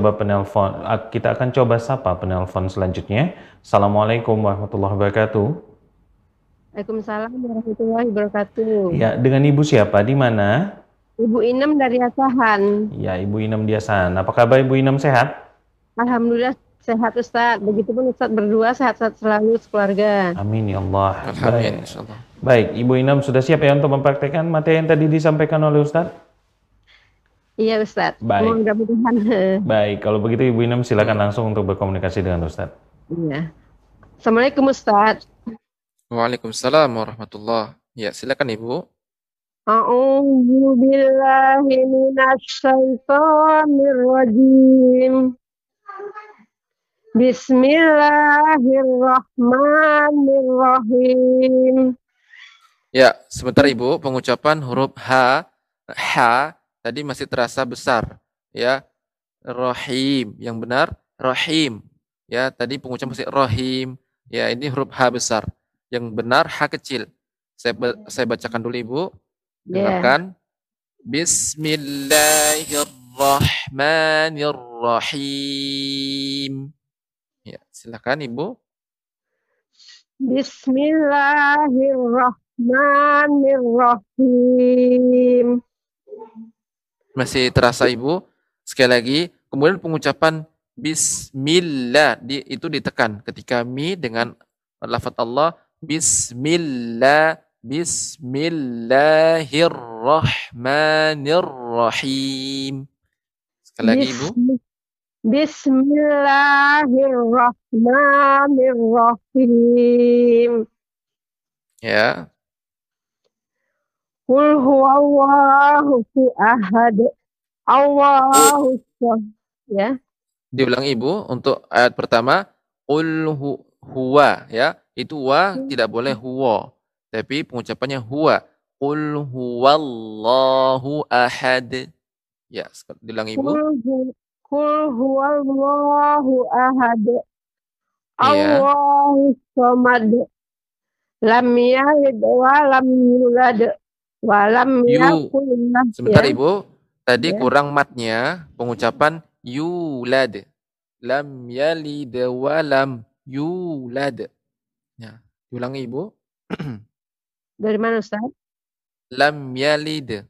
coba sapa penelpon selanjutnya. Assalamualaikum warahmatullahi wabarakatuh. Waalaikumsalam warahmatullahi wabarakatuh. Ya, dengan Ibu siapa? Di mana? Ibu Inem dari Asahan. Ya, Ibu Inem di Asahan. Apa kabar Ibu Inem, sehat? Alhamdulillah sehat Ustaz. Begitupun Ustaz berdua sehat-sehat selalu sekeluarga. Amin ya Allah. Amin insyaallah. Baik, Ibu Inam sudah siap ya untuk mempraktikkan materi yang tadi disampaikan oleh Ustadz? Iya Ustadz. Baik. Baik, kalau begitu Ibu Inam silakan langsung untuk berkomunikasi dengan Ustadz. Iya. Assalamualaikum Ustadz. Waalaikumsalam warahmatullahi. Ya, silakan Ibu. A'udzu billahi minasy syaithanir rajim. Bismillahirrahmanirrahim. Ya, sebentar Ibu, pengucapan huruf H ha tadi masih terasa besar ya. Rahim, yang benar rahim ya, tadi pengucapan masih rahim ya, ini huruf ha besar, yang benar ha kecil. Saya bacakan dulu Ibu. Dengarkan. Bismillahirrahmanirrahim. Ya, silakan Ibu. Bismillahirrahmanirrahim. Masih terasa Ibu? Sekali lagi, kemudian pengucapan bismillah itu ditekan ketika mi dengan lafaz Allah. Bismillah, bismillahirrahmanirrahim. Sekali lagi Ibu. Bismillahirrahmanirrahim. Ya. Qul huwallahu ahad. Allahu samad. Ya. Diulang Ibu untuk ayat pertama, qul huwa ya. Itu wa tidak boleh huwa. Tapi pengucapannya huwa. Qul huwallahu ahad. Ya, diulang Ibu. Qul huwallahu ahad. Allahus samad. Lam yalid wa lam yulad wa lam yakul lahu. Sebentar Ibu, tadi kurang matnya pengucapan yulad. Lam yalid wa lam yulad. Ya, ulangi Ibu. Dari mana Ustaz? Lam yalid.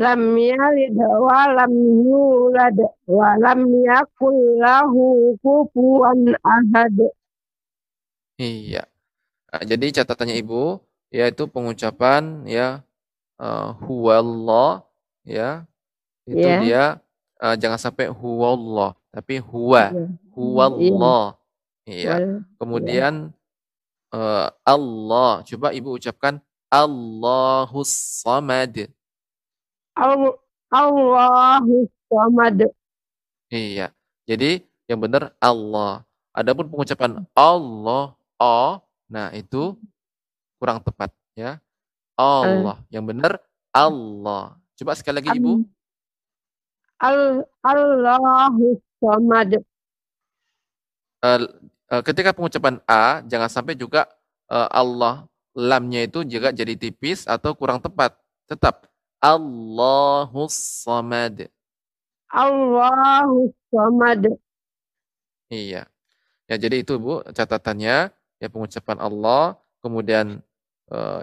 Lam yalid wa lam yulad wa lam yakul lahu kufuwan ahad. Iya. Jadi catatannya Ibu yaitu pengucapan ya huwallah ya. Itu dia jangan sampai huwallah tapi huwa. Huwallah. Iya. Kemudian Allah. Coba Ibu ucapkan Allahus samad. Allahus samad. Iya. Jadi yang benar Allah. Adapun pengucapan Allah a, nah itu kurang tepat ya. Allah, yang benar Allah. Coba sekali lagi Ibu. Allahus samad. Ketika pengucapan a jangan sampai juga Allah lamnya itu juga jadi tipis atau kurang tepat. Tetap Allahus samad. Allahus samad. Iya. Ya jadi itu Bu catatannya ya, pengucapan Allah, kemudian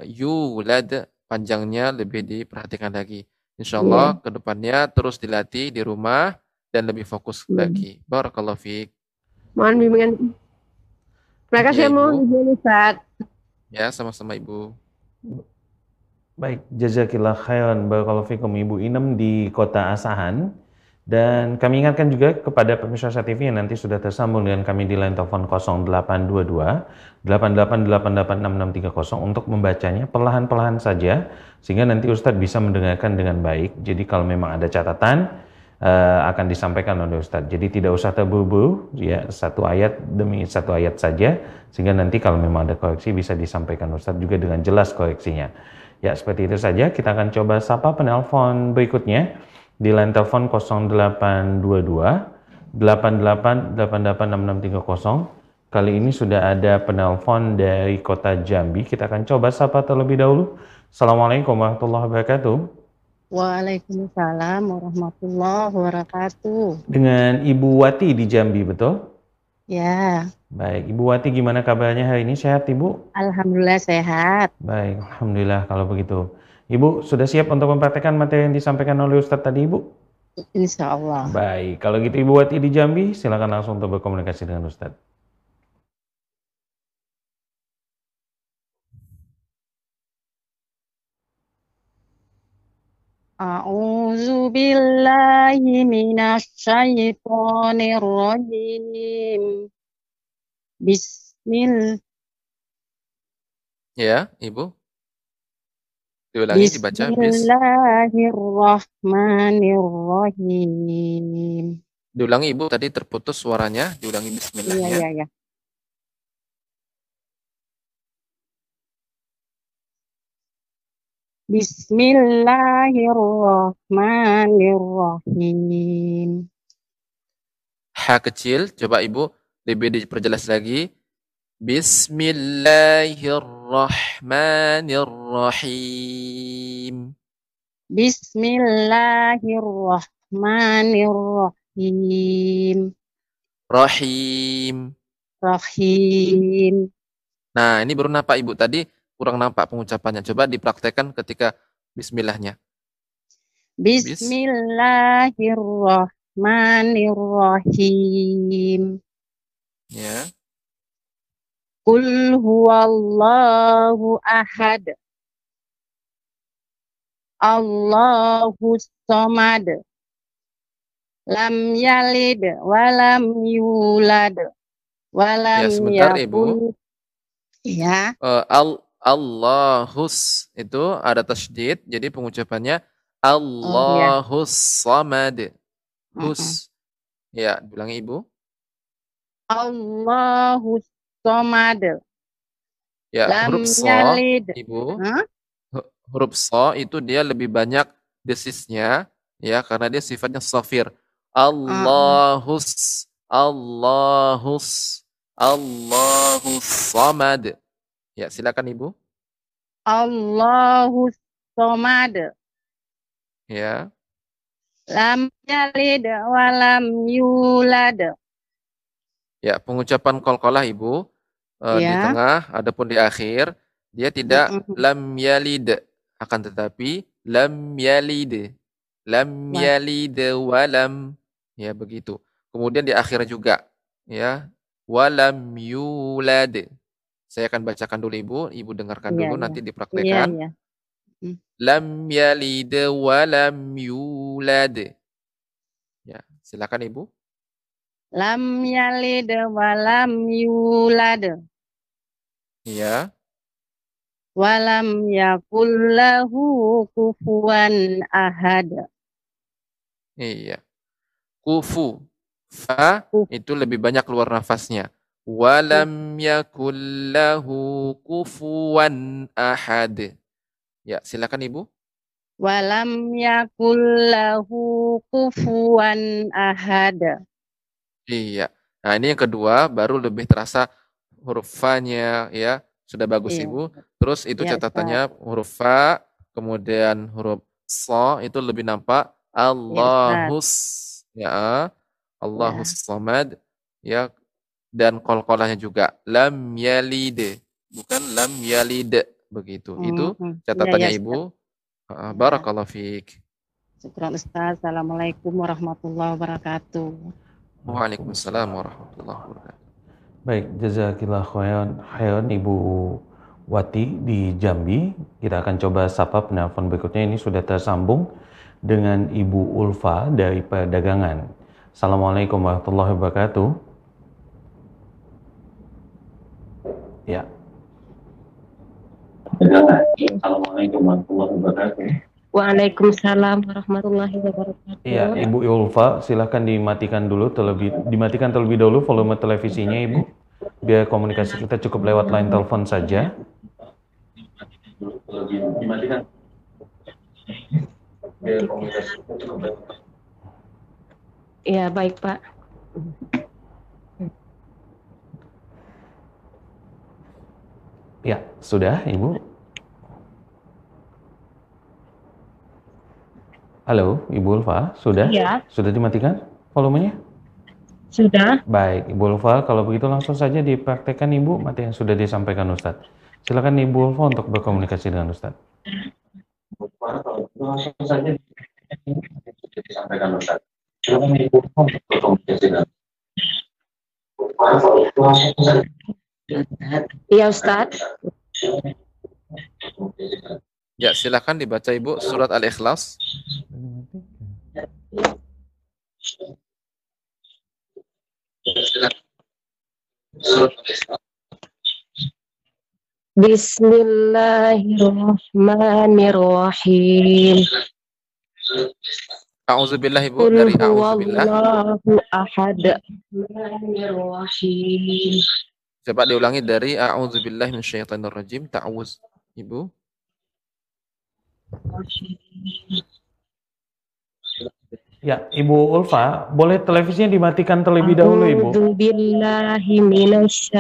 yulad panjangnya lebih diperhatikan lagi. Insyaallah ke depannya terus dilatih di rumah dan lebih fokus lagi. Barakallahu fiik. Mohon bimbingan. Terima kasih ya, mohon izin Ustaz. Ya, sama-sama Ibu. Baik, jazakillah khairan barakallahu fikum Ibu Inem di Kota Asahan. Dan kami ingatkan juga kepada pemirsa Asahan TV yang nanti sudah tersambung dengan kami di line telepon 0822 88886630 untuk membacanya perlahan-perlahan saja sehingga nanti Ustadz bisa mendengarkan dengan baik. Jadi kalau memang ada catatan akan disampaikan oleh Ustadz. Jadi tidak usah terburu-buru ya, satu ayat demi satu ayat saja sehingga nanti kalau memang ada koreksi bisa disampaikan Ustadz juga dengan jelas koreksinya. Ya, seperti itu saja. Kita akan coba sapa penelpon berikutnya di line telepon 0822 88886630. Kali ini sudah ada penelpon dari Kota Jambi. Kita akan coba sapa terlebih dahulu. Assalamualaikum warahmatullahi wabarakatuh. Waalaikumsalam warahmatullahi wabarakatuh. Dengan Ibu Wati di Jambi, betul? Ya. Baik, Ibu Wati gimana kabarnya hari ini? Sehat, Ibu? Alhamdulillah sehat. Baik, alhamdulillah kalau begitu. Ibu sudah siap untuk mempraktikkan materi yang disampaikan oleh Ustadz tadi, Ibu? Insya Allah. Baik, kalau gitu Ibu Wati di Jambi, silakan langsung untuk berkomunikasi dengan Ustadz. A'udzu billahi minasyaitonir rajim. Bismillah. Ya, Ibu. Diulangi, dibaca. Bismillahirrahmanirrahim. Diulangi Ibu, tadi terputus suaranya. Diulangi bismillah. Iya, iya, iya. Bismillahirrahmanirrahim. Ha kecil, coba Ibu lebih diperjelas lagi. Bismillahirrahmanirrahim. Bismillahirrahmanirrahim. Rahim. Rahim. Nah, ini baru nampak Ibu tadi. Kurang nampak pengucapannya. Coba dipraktekkan ketika bismillahnya. Bismillahirrahmanirrahim. Ya. Qul huwallahu ahad. Allahus samad. Lam yalid walam yulad. Walam ya, sebentar Ibu. Ya. Allahus itu ada tasydid, jadi pengucapannya Allahus samad. Hus. Ya, bilang Ibu. Allahus samad. Ya, huruf sa, Ibu. Huruf sa itu dia lebih banyak desisnya, ya, karena dia sifatnya shafir. Allahus, Allahus, Allahus samad. Ya, silakan Ibu. Allahus samad. Ya. Lam yalid wa lam yulad. Ya, pengucapan qalqalah Ibu di tengah, adapun di akhir dia tidak lam yalid, akan tetapi lam yalid. Lam yalid wa lam, ya begitu. Kemudian di akhir juga ya, wa lam yulad. Saya akan bacakan dulu Ibu dengarkan dulu, nanti dipraktekkan. Lam yalid wa lam yulad. Ya, silakan Ibu. Lam yalid wa lam yulad. Iya. Wa lam yakul lahu kufuwan ahad. Iya. Kufu. Fa itu lebih banyak keluar nafasnya. Walam yakul lahu kufuwan ahad. Ya, silakan Ibu. Walam yakul lahu kufuwan ahad. Iya. Nah, ini yang kedua baru lebih terasa huruf fa-nya ya. Sudah bagus Ibu. Terus itu catatannya huruf fa, kemudian huruf sa itu lebih nampak Allahus ya. Allahus samad ya. Dan qalqalahnya juga lam yalid, bukan lam yalid begitu. Itu catatannya Ibu. Barakallahu fiik. Syukran Ustaz. Assalamualaikum warahmatullahi wabarakatuh. Waalaikumsalam warahmatullahi wabarakatuh. Baik, jazakillah khairan Ibu Wati di Jambi. Kita akan coba sapa penelpon berikutnya. Ini sudah tersambung dengan Ibu Ulfa dari Perdagangan. Assalamualaikum warahmatullahi wabarakatuh. Ya. Assalamualaikum warahmatullahi wabarakatuh. Waalaikumsalam warahmatullahi wabarakatuh. Iya, Ibu Ulfa, silahkan dimatikan terlebih dahulu volume televisinya, Ibu. Biar komunikasi kita cukup lewat line telepon saja. Dimatikan. Biar komunikasi kita cukup lewat. Iya, baik, Pak. Ya, sudah Ibu. Halo, Ibu Ulfa, sudah? Ya. Sudah dimatikan volumenya? Sudah. Baik, Ibu Ulfa, kalau begitu langsung saja dipraktekkan Ibu materi yang sudah disampaikan Ustadz. Silakan Ibu Ulfa untuk berkomunikasi dengan Ustadz. Ibu Ulfa, kalau begitu langsung saja disampaikan Ustadz. Silakan Ibu Ulfa untuk berkomunikasi dengan Ustadz. Iya Ustadz. Ya, silakan dibaca Ibu surat Al-Ikhlas. Bismillahirrahmanirrahim. A'udzubillah Ibu dari a'udzubillah. Allahu ahad. Bismillahirrahmanirrahim. Coba diulangi dari a'udzubillahi minasyaitonirrajim. Ta'awuz Ibu. Ya, Ibu Ulfa, boleh televisinya dimatikan terlebih dahulu, Ibu. A'udzubillahi minasyaitonirrajim.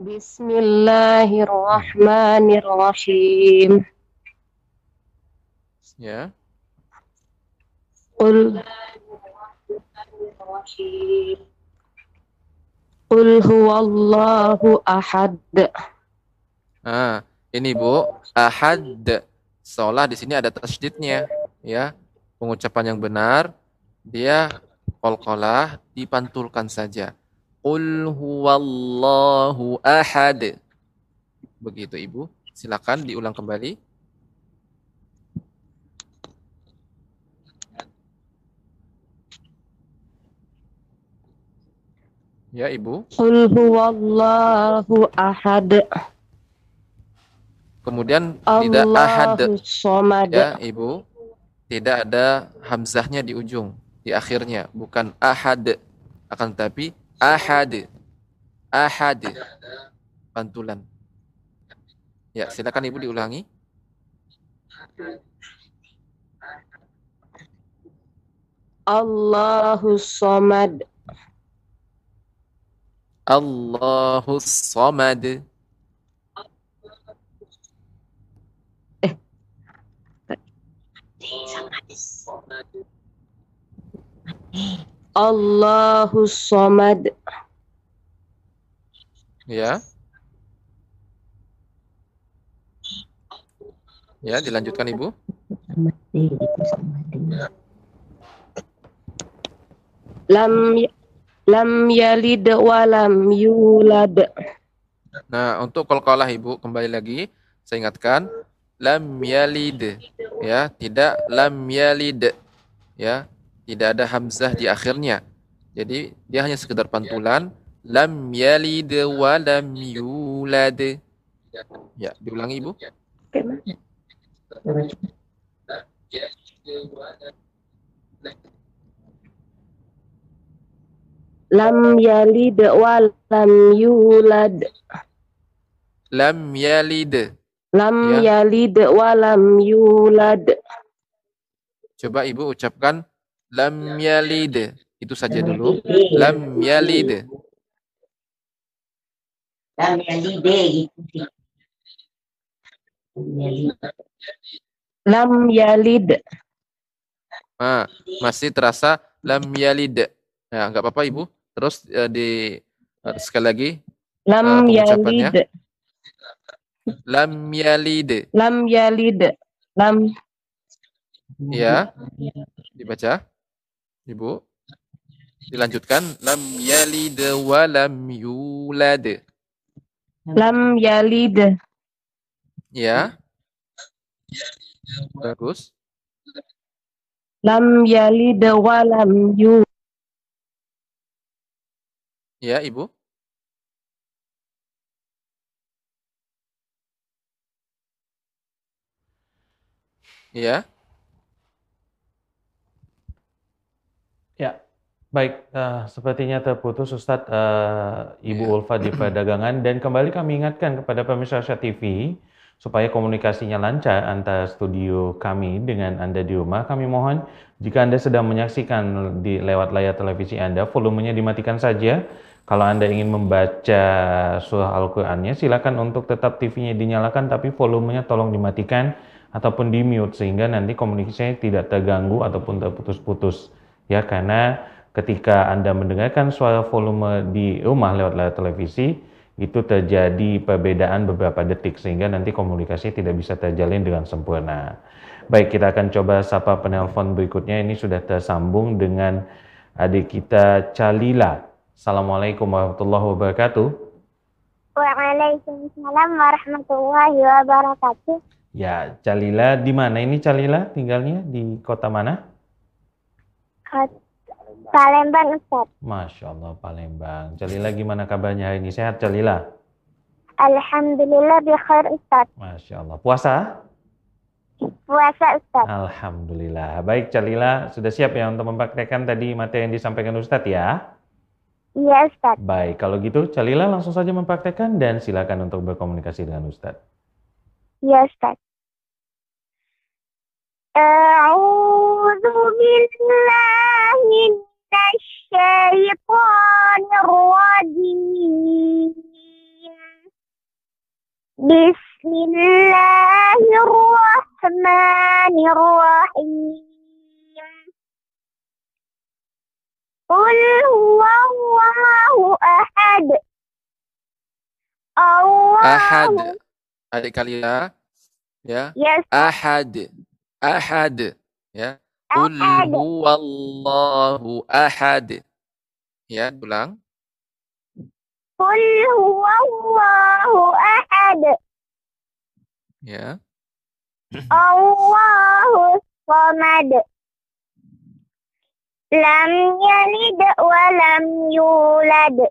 Bismillahirrahmanirrahim. Ya. Qul huwallahu ahad. Ah, ini Bu, ahad. Seolah di sini ada tasydidnya, ya. Pengucapan yang benar dia qalqalah dipantulkan saja. Qul huwallahu ahad. Begitu Ibu, silakan diulang kembali. Ya, Ibu. Qul huwallahu ahad. Kemudian tidak ahad. Ya, Ibu. Tidak ada hamzahnya di ujung, di akhirnya, bukan ahad. Akan tetapi ahad. Ahad. Pantulan. Ya, silakan Ibu diulangi. Allahus Samad. Allahus Samad. Allahus Samad. Ya. Ya, dilanjutkan Ibu. Ya. Lam yalid wa lam yulad. Nah, untuk qalqalah Ibu kembali lagi saya ingatkan lam yalid, ya, tidak lam yalid, ya, tidak ada hamzah di akhirnya. Jadi dia hanya sekedar pantulan lam yalid wa lam yulad. Ya, diulangi Ibu. Lam yalid wa lam yulad. Lam yalid. Lam ya. Yalid wa lam yulad. Coba Ibu ucapkan lam yalid. Itu saja dulu. Lam yalid. Lam yalid. Lam yalid. Ah, masih terasa lam yalid. Ya, enggak apa-apa Ibu. Terus sekali lagi lam yalid. Lam yalid. Lam yalid. Lam. Ya. Dibaca. Ibu. Dilanjutkan lam yalid wa lam yulad. Lam yalid. Ya. Bagus. Lam yalid wa lam yulad. Ya, Ibu. Ya. Ya, baik. Sepertinya terputus Ustadz, Ibu ya. Ulfa di Perdagangan. Dan kembali kami ingatkan kepada pemirsa Asia TV, supaya komunikasinya lancar antara studio kami dengan Anda di rumah. Kami mohon, jika Anda sedang menyaksikan di lewat layar televisi Anda, volumenya dimatikan saja. Kalau Anda ingin membaca surah Al-Qur'annya, silakan untuk tetap TV-nya dinyalakan, tapi volumenya tolong dimatikan ataupun di mute sehingga nanti komunikasinya tidak terganggu ataupun terputus-putus. Ya, karena ketika Anda mendengarkan suara volume di rumah lewat layar televisi, itu terjadi perbedaan beberapa detik sehingga nanti komunikasi tidak bisa terjalin dengan sempurna. Baik, kita akan coba sapa penelpon berikutnya. Ini sudah tersambung dengan adik kita Calila. Assalamualaikum warahmatullahi wabarakatuh. Waalaikumsalam warahmatullahi wabarakatuh. Ya, Calila di mana ini Calila? Tinggalnya di kota mana? Palembang, Ustaz. Masya Allah, Palembang. Calila gimana kabarnya hari ini? Sehat, Calila? Alhamdulillah, bi khair, Ustaz. Masya Allah. Puasa? Puasa, Ustaz. Alhamdulillah. Baik, Calila, sudah siap ya untuk mempraktekkan tadi materi yang disampaikan Ustaz ya? Iya, Ustaz. Baik, kalau gitu Calila langsung saja mempraktekkan dan silakan untuk berkomunikasi dengan Ustaz. Iya, Ustaz. A'udzu billahi minasyaitonir rajim. Bismillahirrahmanirrahim. Qul huwallahu ahad. Ahad. Adik Kalila, ya. Yes. Ahad. Ahad, ya. Qul huwallahu ahad. Ya, ulang. Qul huwallahu ahad. Ya. Allahus samad. Lam yalid wa lam yulad.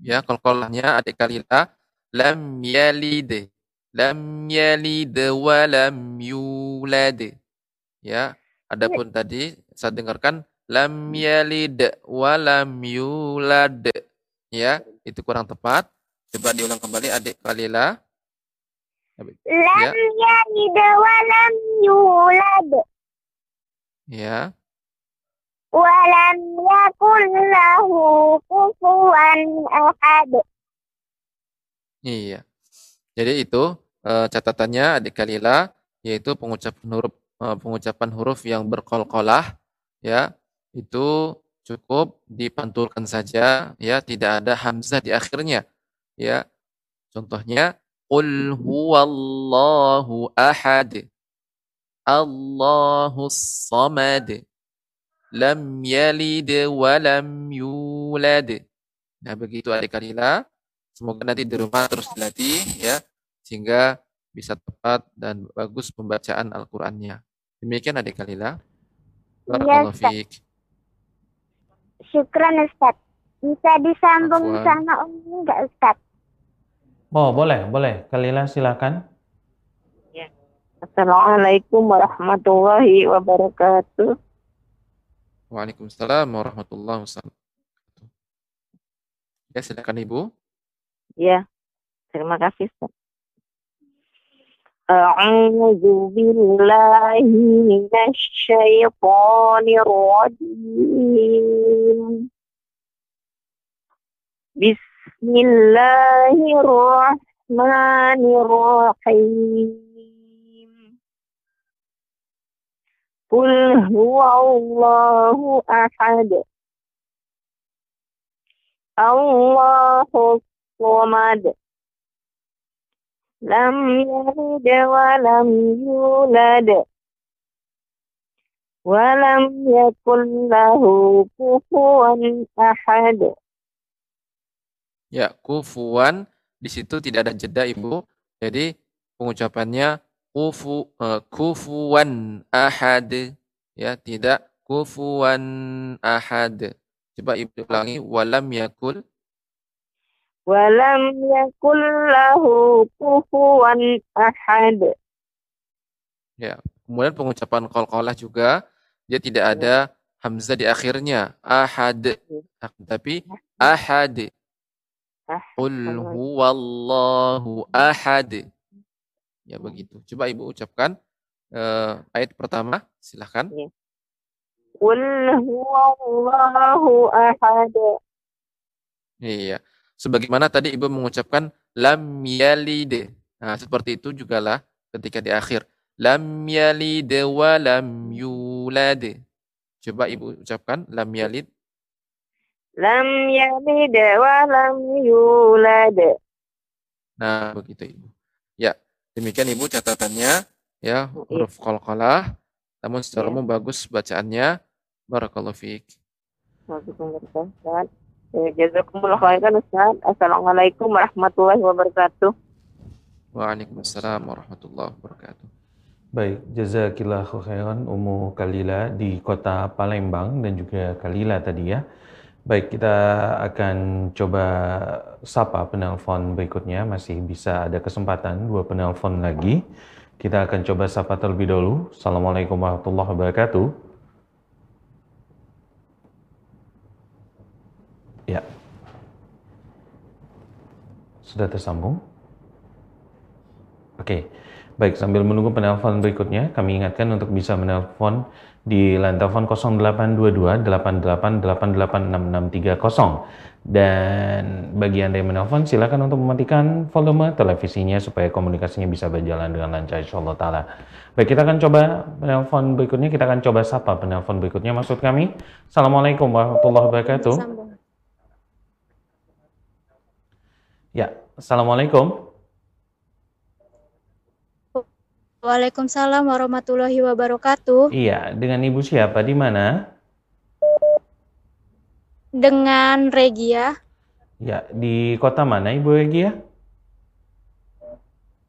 Ya, qalqalahnya adik Kalila. Lam yalid. Lam yalid wa lam yulad. Ya, adapun tadi saya dengarkan lam yalid wa lam yulad. Ya, itu kurang tepat. Coba diulang kembali adik Kalila. Lam yalid wa lam yulad. Ya. Wa lam yakul lahu kufuwan ahad. Iya. Jadi itu catatannya adik Kalila, yaitu pengucapan huruf yang berqalqalah, ya. Itu cukup dipantulkan saja, ya, tidak ada hamzah di akhirnya, ya. Contohnya Qul huwallahu ahad, Allahus samad, lam yalid wa lam yulad. Nah, begitu adik Kalila. Semoga nanti di rumah terus dilatih, ya, sehingga bisa tepat dan bagus pembacaan Al-Qur'annya. Demikian adik Kalila. Barakallahu fiik. Syukran, Ustaz. Bisa disambung sama Umi enggak, Ustaz? Oh, boleh, boleh. Kalila silakan. Ya. Assalamualaikum warahmatullahi wabarakatuh. Waalaikumsalam warahmatullahi wabarakatuh. Ya, silakan Ibu. Ya. Terima kasih, Ustaz. A'udzu billahi minasyaitonir rajim. Bismillahirrahmanirrahim. Qul huwallahu ahad. Allahus samad. Lam yalid wa lam yulad. Wa lam yakul lahu kufuwan ahad. Ya, kufuwan di situ tidak ada jeda, Ibu. Jadi pengucapannya kufuwan ahad, ya, tidak kufuwan ahad. Coba Ibu ulangi, walam yakul lahu kufuwan ahad. Ya, kemudian pengucapan qalqalah juga dia tidak ada hamzah di akhirnya, ahad, tapi ahad. Qul huwallahu ahad. Ya, begitu. Coba Ibu ucapkan ayat pertama, silahkan. Qul huwallahu ahad. Iya. Sebagaimana tadi Ibu mengucapkan lam yalid. Nah, seperti itu jugalah ketika di akhir. Lam yalid wa lam yulad. Coba Ibu ucapkan lam yalid. Lam yalid wa lam yulad. Nah, begitu Ibu. Ya, demikian Ibu catatannya, ya, huruf qalqalah. Namun secara umum bagus bacaannya. Barakallahu fiik. Waalaikumsalam. Jazakumullah khairan, Ustaz. Assalamualaikum warahmatullahi wabarakatuh. Waalaikumsalam warahmatullahi wabarakatuh. Baik, jazakillahu khairan Ummu Kalila di kota Palembang dan juga Kalila tadi, ya. Baik, kita akan coba sapa penelpon berikutnya. Masih bisa ada kesempatan 2 penelpon lagi Kita akan coba sapa terlebih dahulu. Assalamualaikum warahmatullahi wabarakatuh. Ya. Sudah tersambung? Oke. Baik, sambil menunggu penelpon berikutnya, kami ingatkan untuk bisa menelpon di line telepon 0822 8888 8630. Dan bagi Anda yang menelpon, silakan untuk mematikan volume televisinya supaya komunikasinya bisa berjalan dengan lancar, insyaallah ta'ala. Baik, kita akan coba penelpon berikutnya, kita akan coba sapa penelpon berikutnya, maksud kami. Assalamualaikum warahmatullahi wabarakatuh. Ya, assalamualaikum. Waalaikumsalam warahmatullahi wabarakatuh. Iya, dengan Ibu siapa? Di mana? Dengan Regia. Ya, di kota mana Ibu Regia?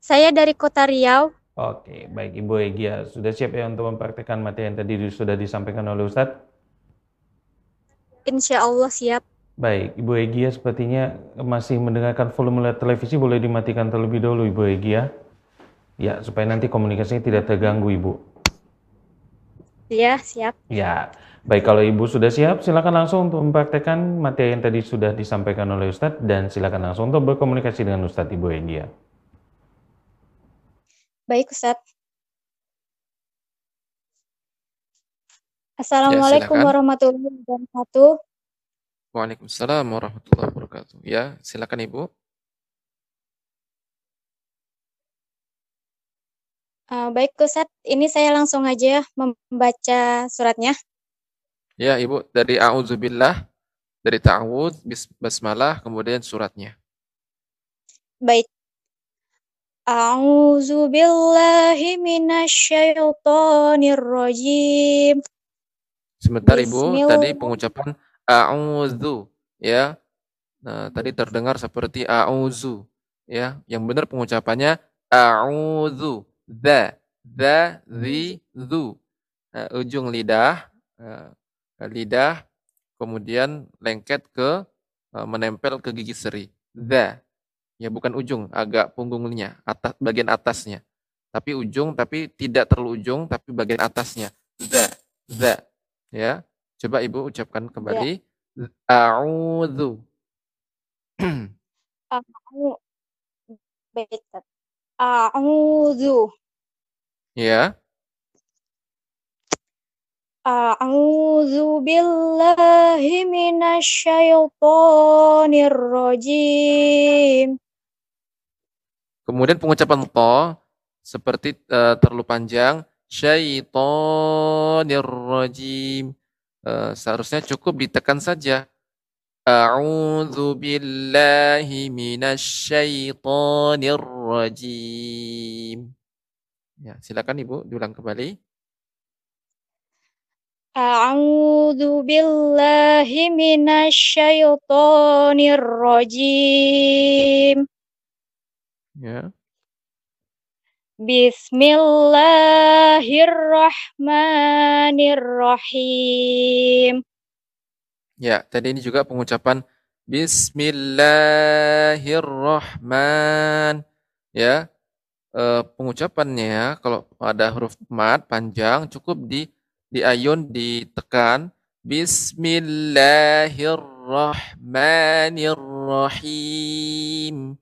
Saya dari kota Riau. Oke, baik Ibu Regia. Sudah siap ya untuk mempraktikkan materi yang tadi sudah disampaikan oleh Ustadz? Insya Allah siap. Baik, Ibu Regia sepertinya masih mendengarkan volume televisi, boleh dimatikan terlebih dahulu Ibu Regia. Ya, supaya nanti komunikasinya tidak terganggu, Ibu. Iya, siap. Ya, baik, kalau Ibu sudah siap, silakan langsung untuk mempraktekkan materi yang tadi sudah disampaikan oleh Ustadz, dan silakan langsung untuk berkomunikasi dengan Ustadz Ibu Edia. Baik, Ustadz. Assalamualaikum ya, warahmatullahi wabarakatuh. Waalaikumsalam warahmatullahi wabarakatuh. Ya, silakan Ibu. Baik Ustadz, ini saya langsung aja membaca suratnya. Ya Ibu, dari A'udzubillah, dari Ta'awudz, Basmalah, kemudian suratnya. Baik. A'udzubillahi minasyaitonirrajim. Sebentar Ibu, tadi pengucapan A'udzu, ya. Nah, tadi terdengar seperti A'udzu, ya. Yang benar pengucapannya A'udzu. The, the, zu. Ujung lidah, kemudian lengket ke, menempel ke gigi seri. The, ya bukan ujung, agak punggungnya, atas, bagian atasnya. Tapi ujung, tapi tidak terlalu ujung, tapi bagian atasnya. The, ya. Coba Ibu ucapkan kembali. Ya. A'udzu. A'udzu. Ya. A'udzu billahi minasyaitonir rajim. Kemudian pengucapan ta seperti terlalu panjang, syaitonir rajim. Seharusnya cukup ditekan saja. A'udzu billahi minasyaitonir rajim. Ya, silakan Ibu diulang kembali. A'udzu billahi minasyaitonir rajim. Ya. Bismillahirrahmanirrahim. Ya, tadi ini juga pengucapan Bismillahirrahman. Ya. Pengucapannya kalau ada huruf mat panjang cukup diayun ditekan Bismillahirrahmanirrahim.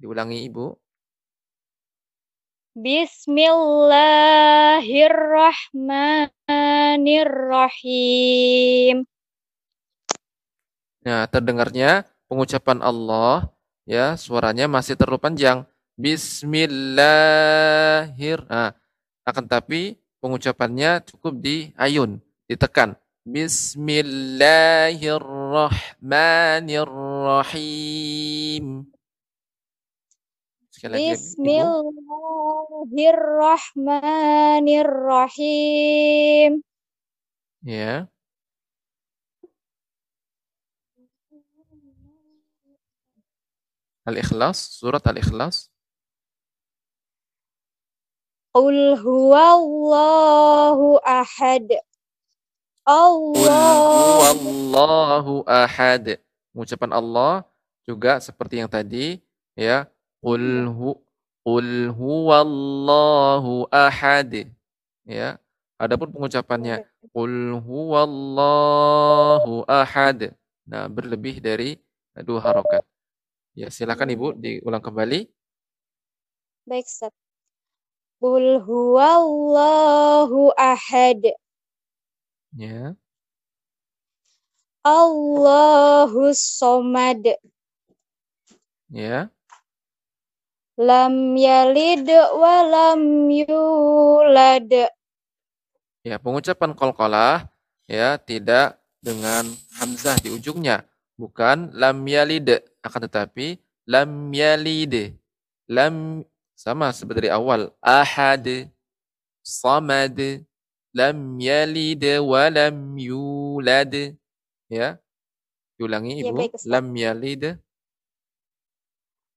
Diulangi Ibu. Bismillahirrahmanirrahim. Nah, terdengarnya pengucapan Allah ya, suaranya masih terlalu panjang. Bismillahirrahmanirrahim. Akan tapi pengucapannya cukup diayun, ditekan. Bismillahirrahmanirrahim. Sekali lagi, Bismillahirrahmanirrahim. Ya. Al-Ikhlas, surat Al-Ikhlas. Qul huwallahu ahad. Allahu ahad. Ucapan Allah juga seperti yang tadi ya. Qul hu Qul huwallahu ahad. Ya. Adapun pengucapannya Qul huwallahu ahad. Nah, berlebih dari 2 harokat. Ya, silakan Ibu diulang kembali. Baik, Ustaz. Qul huwallahu ahad. Ya. Allahus somad. Ya. Lam yalid wa lam yulad. Ya, pengucapan qalqalah ya tidak dengan hamzah di ujungnya, bukan lam yalid, akan tetapi lam yalid. Lam sama seperti dari awal, ahad, samad, lam yalid wa lam yulad. Ya, diulangi Ibu. Ya, baik, lam yalid.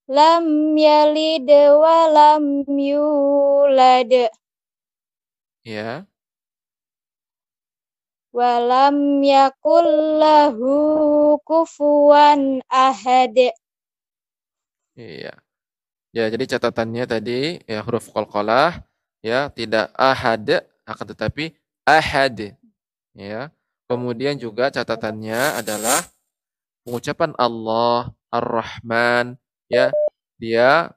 Lam yalid wa lam yulad. Ya. Wa lam yakul lahu kufuwan ahad. Iya. Ya, jadi catatannya tadi ya huruf qalqalah ya tidak ahad akan tetapi ahad. Ya. Kemudian juga catatannya adalah pengucapan Allah Ar-Rahman ya dia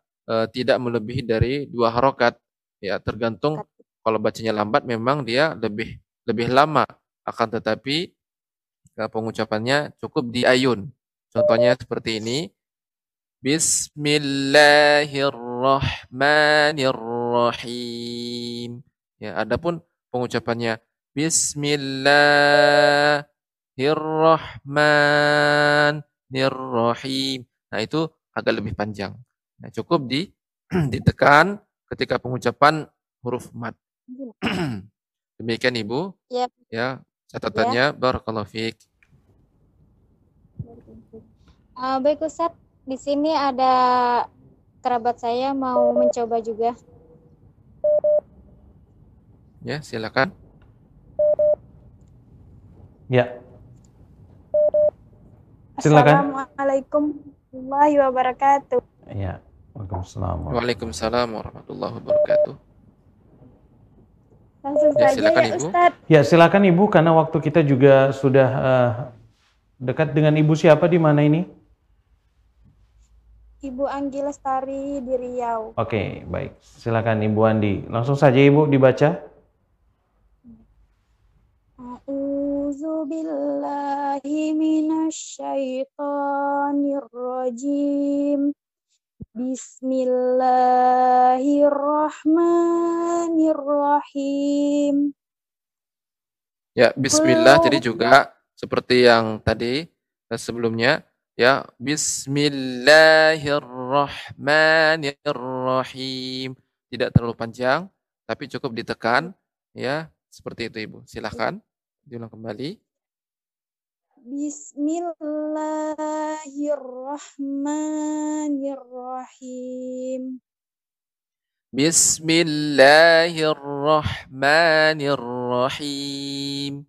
tidak melebihi dari 2 harokat ya, tergantung kalau bacanya lambat memang dia lebih lama, akan tetapi pengucapannya cukup diayun. Contohnya seperti ini, Bismillahirrahmanirrahim. Ya, adapun pengucapannya Bismillahirrahmanirrahim. Nah, itu agak lebih panjang. Nah, cukup ditekan ketika pengucapan huruf mad. Demikian Ibu. Yep. Ya, catatannya. Yep. Barakallahu fiik. Baik Ustaz, di sini ada kerabat saya mau mencoba juga. Ya, silakan. Ya. Silakan. Assalamualaikum warahmatullahi wabarakatuh. Ya. Waalaikumsalam. Waalaikumsalam warahmatullahi wabarakatuh. Langsung saja silakan, ya, Ibu. Ustaz. Ya, silakan Ibu, karena waktu kita juga sudah dekat. Dengan Ibu siapa di mana ini? Ibu Anggi Lestari di Riau. Oke, baik. Silakan Ibu Andi. Langsung saja Ibu dibaca. A'udzu billahi minasyaitonir rajim. Bismillahirrahmanirrahim. Ya, bismillah jadi juga seperti yang tadi sebelumnya ya, bismillahirrahmanirrahim. Tidak terlalu panjang tapi cukup ditekan ya, seperti itu Ibu. Silakan. Diulang kembali. Bismillahirrahmanirrahim. Bismillahirrahmanirrahim.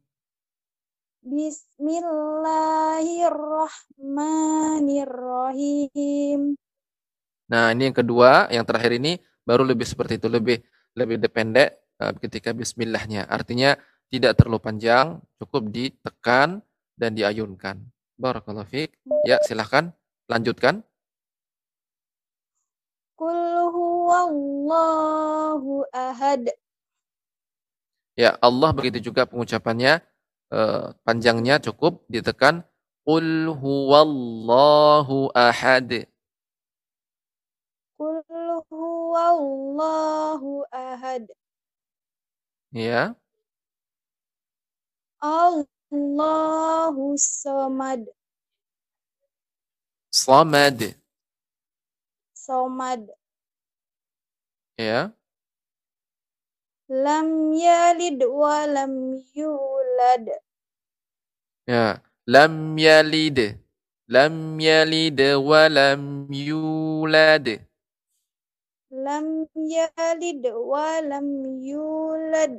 Bismillahirrahmanirrahim. Nah, ini yang kedua, yang terakhir ini baru lebih seperti itu, lebih pendek ketika bismillahnya. Artinya tidak terlalu panjang, cukup ditekan dan diayunkan. Barakallahu fiik. Ya, silahkan lanjutkan. Qul huwallahu ahad. Ya, Allah begitu juga pengucapannya, panjangnya cukup ditekan. Qul huwallahu ahad. Qul huwallahu ahad. Ya. Allahu somad. Somad. Somad. Ya. Lam yalid wa lam yulad. Ya, lam yalid. Lam yalid wa lam yulad. Lam yalid wa lam yulad.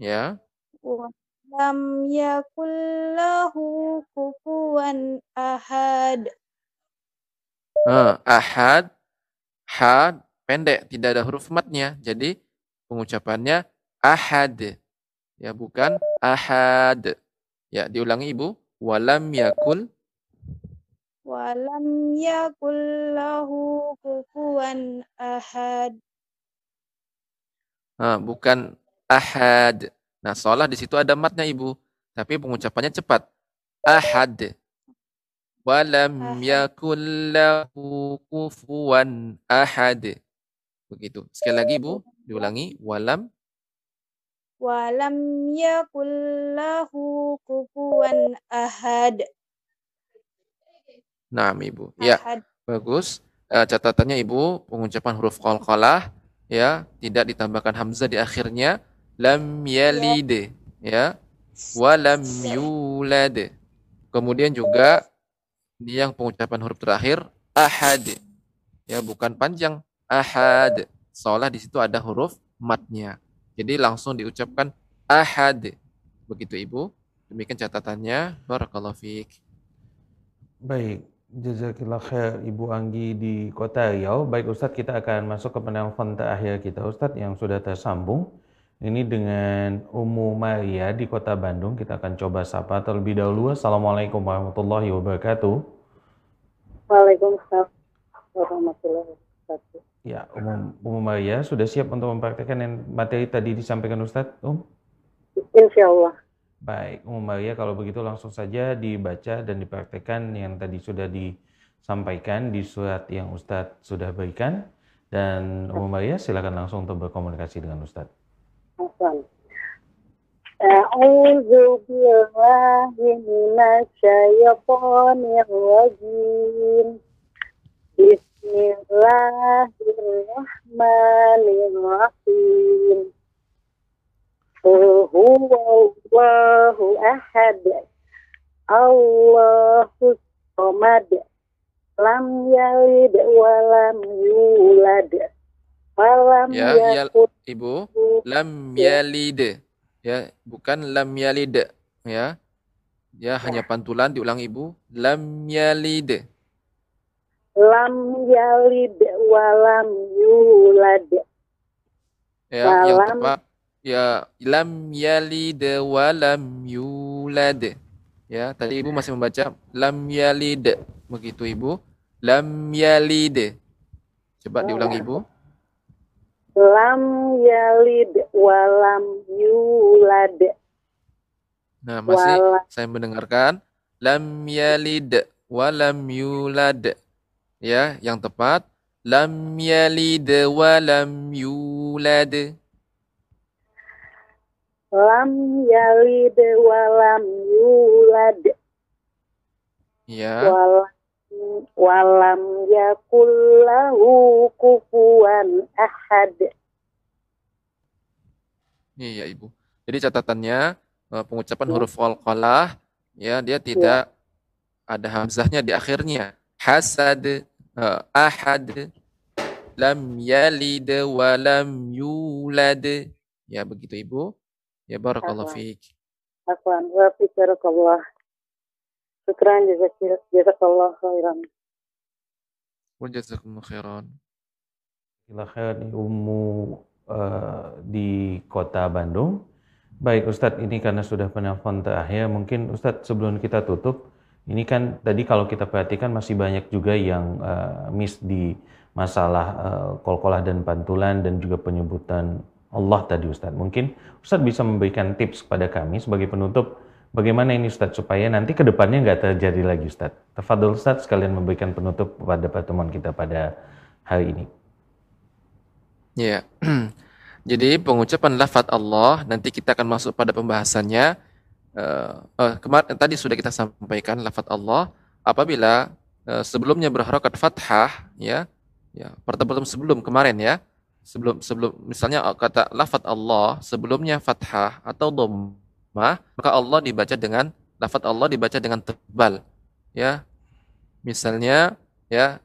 Ya. Lam yakul lahu kufuwan ahad. Ahad ha pendek, tidak ada huruf matnya. Jadi pengucapannya ahad. Ya, bukan ahad. Ya, diulangi Ibu. Walam yakul lahu kufuwan ahad. Bukan ahad. Nah, seolah di situ ada matnya Ibu, tapi pengucapannya cepat. Ahad. Walam yakul lahu kufuwan ahad. Begitu. Sekali lagi Ibu, diulangi. Walam yakul lahu kufuwan ahad. Nah, Ibu. Ya. Ahad. Bagus. Catatannya Ibu, pengucapan huruf qalqalah ya, tidak ditambahkan hamzah di akhirnya. Lam yalid ya. Walam yulad. Kemudian juga yang pengucapan huruf terakhir ahad. Ya, bukan panjang ahad. Seolah di situ ada huruf matnya. Jadi langsung diucapkan ahad. Begitu Ibu. Demikian catatannya. Barakallahu fiik. Baik, jazakallah khair Ibu Anggi di Kota Riau. Baik Ustadz, kita akan masuk ke penelpon terakhir kita Ustadz yang sudah tersambung. Ini dengan Ummu Maria di Kota Bandung. Kita akan coba sapa terlebih dahulu. Assalamualaikum warahmatullahi wabarakatuh. Waalaikumsalam warahmatullahi wabarakatuh. Ya, Ummu Maria sudah siap untuk mempraktikkan yang materi tadi disampaikan Ustadz, Insya Allah. Baik, Ummu Maria, kalau begitu langsung saja dibaca dan dipraktikkan yang tadi sudah disampaikan di surat yang Ustadz sudah berikan. Dan Ummu Maria silakan langsung untuk berkomunikasi dengan Ustadz. A'udzu billahi minasyaitonir rajim. Bismillahirrahmanirrahim. Qul huwallahu ahad. Allahus samad. Lam yalid wa lam yulad. Ya, Ibu, lam yalid. Ya, bukan lam yalid ya. Ya, hanya pantulan, diulang Ibu. Lam yalid. Lam yalid wa lam yulad. Ya, walam, yang tepat. Ya, lam yalid wa lam yulad. Ya, tadi Ibu masih membaca lam yalid. Begitu Ibu. Lam yalid. Coba diulang Ibu. Lam yalid walam yulad. Nah, masih saya mendengarkan lam yalid walam yulad. Ya, yang tepat lam yalid walam yulad. Lam yalid walam yulad. Ya. Walam yakul lahu kufuwan ahad. Iya Ibu. Jadi catatannya pengucapan huruf qalqalah ya, dia tidak ada hamzahnya di akhirnya. Hasad, ahad, lam yalid wa lam yulad. Ya begitu Ibu. Ya barakallahu fiik. Afwan wa barakallahu. Syukran jazakallah khairan. Wa jazakumullah khairan. Ila khairan Ummu di Kota Bandung. Baik Ustadz, ini karena sudah penelpon terakhir, mungkin Ustadz sebelum kita tutup, ini kan tadi kalau kita perhatikan masih banyak juga yang miss di masalah qalqalah dan pantulan dan juga penyebutan Allah tadi Ustadz. Mungkin Ustadz bisa memberikan tips kepada kami sebagai penutup. Bagaimana ini Ustadz supaya nanti ke depannya nggak terjadi lagi Ustadz? Tafadhol Ustadz sekalian memberikan penutup pada pertemuan kita pada hari ini. Ya, jadi pengucapan lafadz Allah nanti kita akan masuk pada pembahasannya. Tadi sudah kita sampaikan lafadz Allah apabila sebelumnya berharokat fathah ya pertemuan sebelum kemarin ya, sebelum misalnya kata lafadz Allah sebelumnya fathah atau dhammah, maka Allah dibaca dengan lafadz Allah dibaca dengan tebal ya, misalnya ya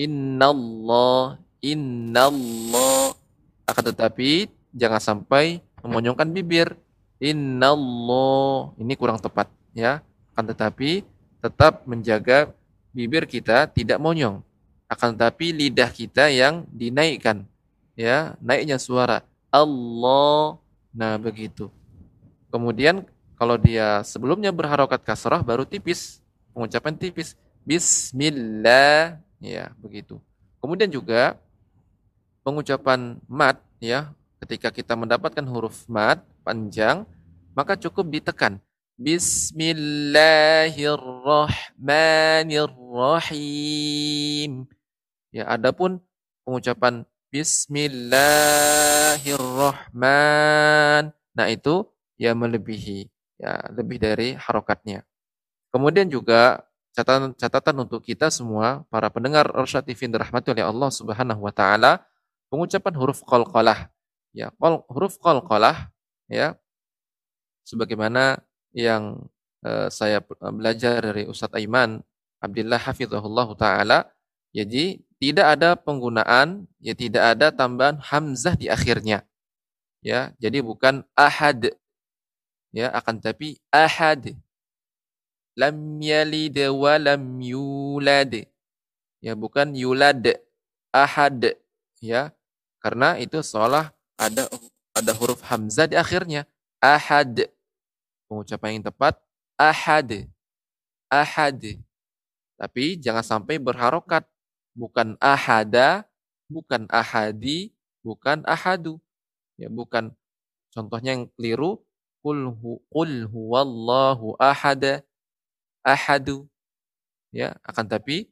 innallah, akan tetapi jangan sampai memonyongkan bibir. Innallah ini kurang tepat ya, akan tetapi tetap menjaga bibir kita tidak monyong, akan tetapi lidah kita yang dinaikkan, ya, naiknya suara Allah. Nah, begitu. Kemudian kalau dia sebelumnya berharokat kasrah baru tipis, pengucapan tipis, bismillah, ya, begitu. Kemudian juga pengucapan mat, ya, ketika kita mendapatkan huruf mat panjang maka cukup ditekan. Bismillahirrahmanirrahim. Ya, adapun pengucapan Bismillahirrahman, nah itu ya melebihi, ya, lebih dari harokatnya. Kemudian juga catatan untuk kita semua para pendengar Arsyad TV dirahmati oleh Allah Subhanahu wa taala, pengucapan huruf qalqalah. Ya, huruf qalqalah, ya, sebagaimana yang saya belajar dari Ustadz Aiman Abdillah Hafizahullah Ta'ala, jadi tidak ada penggunaan, ya, tidak ada tambahan hamzah di akhirnya, ya, jadi bukan ahad, ya, akan tapi ahad, lam yalid wa lam yulad, ya, bukan yulad, ahad, ya, karena itu seolah ada huruf hamzah di akhirnya. Ahad, pengucapan yang tepat ahad, ahad, tapi jangan sampai berharokat, bukan ahada, bukan ahadi, bukan ahadu, ya, bukan. Contohnya yang keliru, qul huwallahu ahada, ahadu, ya, akan tapi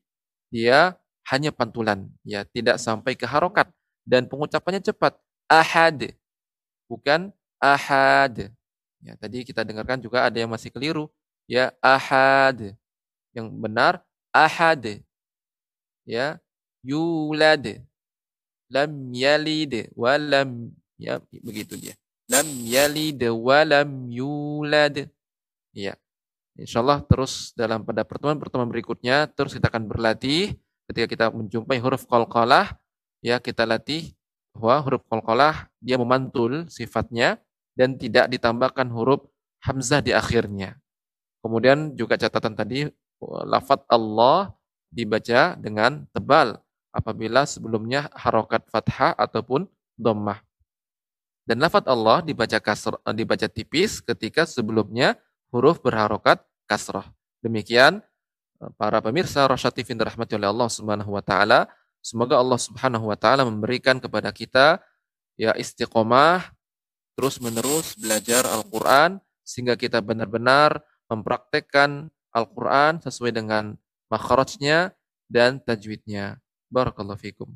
dia hanya pantulan, ya, tidak sampai ke harokat dan pengucapannya cepat, ahad, bukan ahad. Ya, tadi kita dengarkan juga ada yang masih keliru, ya, ahad. Yang benar ahad. Ya, yulad. Lam yalid wa lam, ya, begitu dia. Lam yalid wa lam yulad. Ya. Insyaallah terus dalam pada pertemuan-pertemuan berikutnya terus kita akan berlatih ketika kita menjumpai huruf qalqalah, ya, kita latih bahwa huruf qalqalah dia memantul sifatnya dan tidak ditambahkan huruf hamzah di akhirnya. Kemudian juga catatan tadi, lafadz Allah dibaca dengan tebal apabila sebelumnya harokat fathah ataupun dhammah. Dan lafadz Allah dibaca tipis ketika sebelumnya huruf berharokat kasrah. Demikian para pemirsa Arsyad TV dirahmati oleh Allah Subhanahu wa taala. Semoga Allah Subhanahu wa taala memberikan kepada kita, ya, istiqomah terus-menerus belajar Al-Quran sehingga kita benar-benar mempraktekkan Al-Quran sesuai dengan makhrajnya dan tajwidnya. Barakallahu fikum.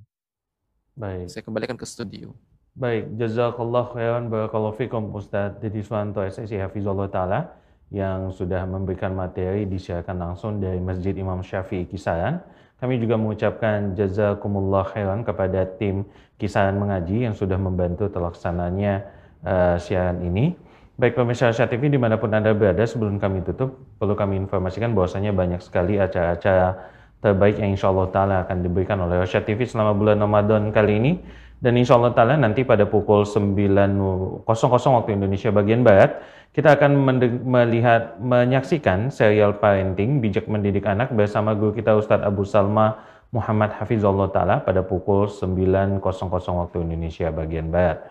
Baik. Saya kembalikan ke studio. Baik. Jazakallahu khairan. Barakallahu fikum Ustaz Didi Suwanto SSI Hafizullah Ta'ala yang sudah memberikan materi disiarkan langsung dari Masjid Imam Syafi'i Kisaran. Kami juga mengucapkan jazakumullah khairan kepada tim Kisaran Mengaji yang sudah membantu terlaksananya siaran ini. Baik pemirsa Arsyad TV dimanapun Anda berada, sebelum kami tutup perlu kami informasikan bahwasanya banyak sekali acara-acara terbaik yang insya Allah ta'ala akan diberikan oleh Arsyad TV selama bulan Ramadan kali ini, dan insya Allah ta'ala nanti pada pukul 9.00 waktu Indonesia bagian Barat kita akan menyaksikan serial parenting bijak mendidik anak bersama guru kita Ustadz Abu Salma Muhammad Hafizullah ta'ala pada pukul 9.00 waktu Indonesia bagian Barat.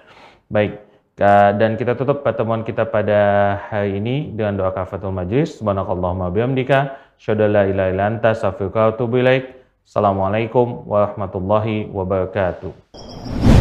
Baik. Dan kita tutup pertemuan kita pada hari ini dengan doa kafatul majlis. Subhanakallahumma bihamdika, syada la ilaha illa anta, astaghfiruka wa atubu ilaik. Assalamualaikum warahmatullahi wabarakatuh.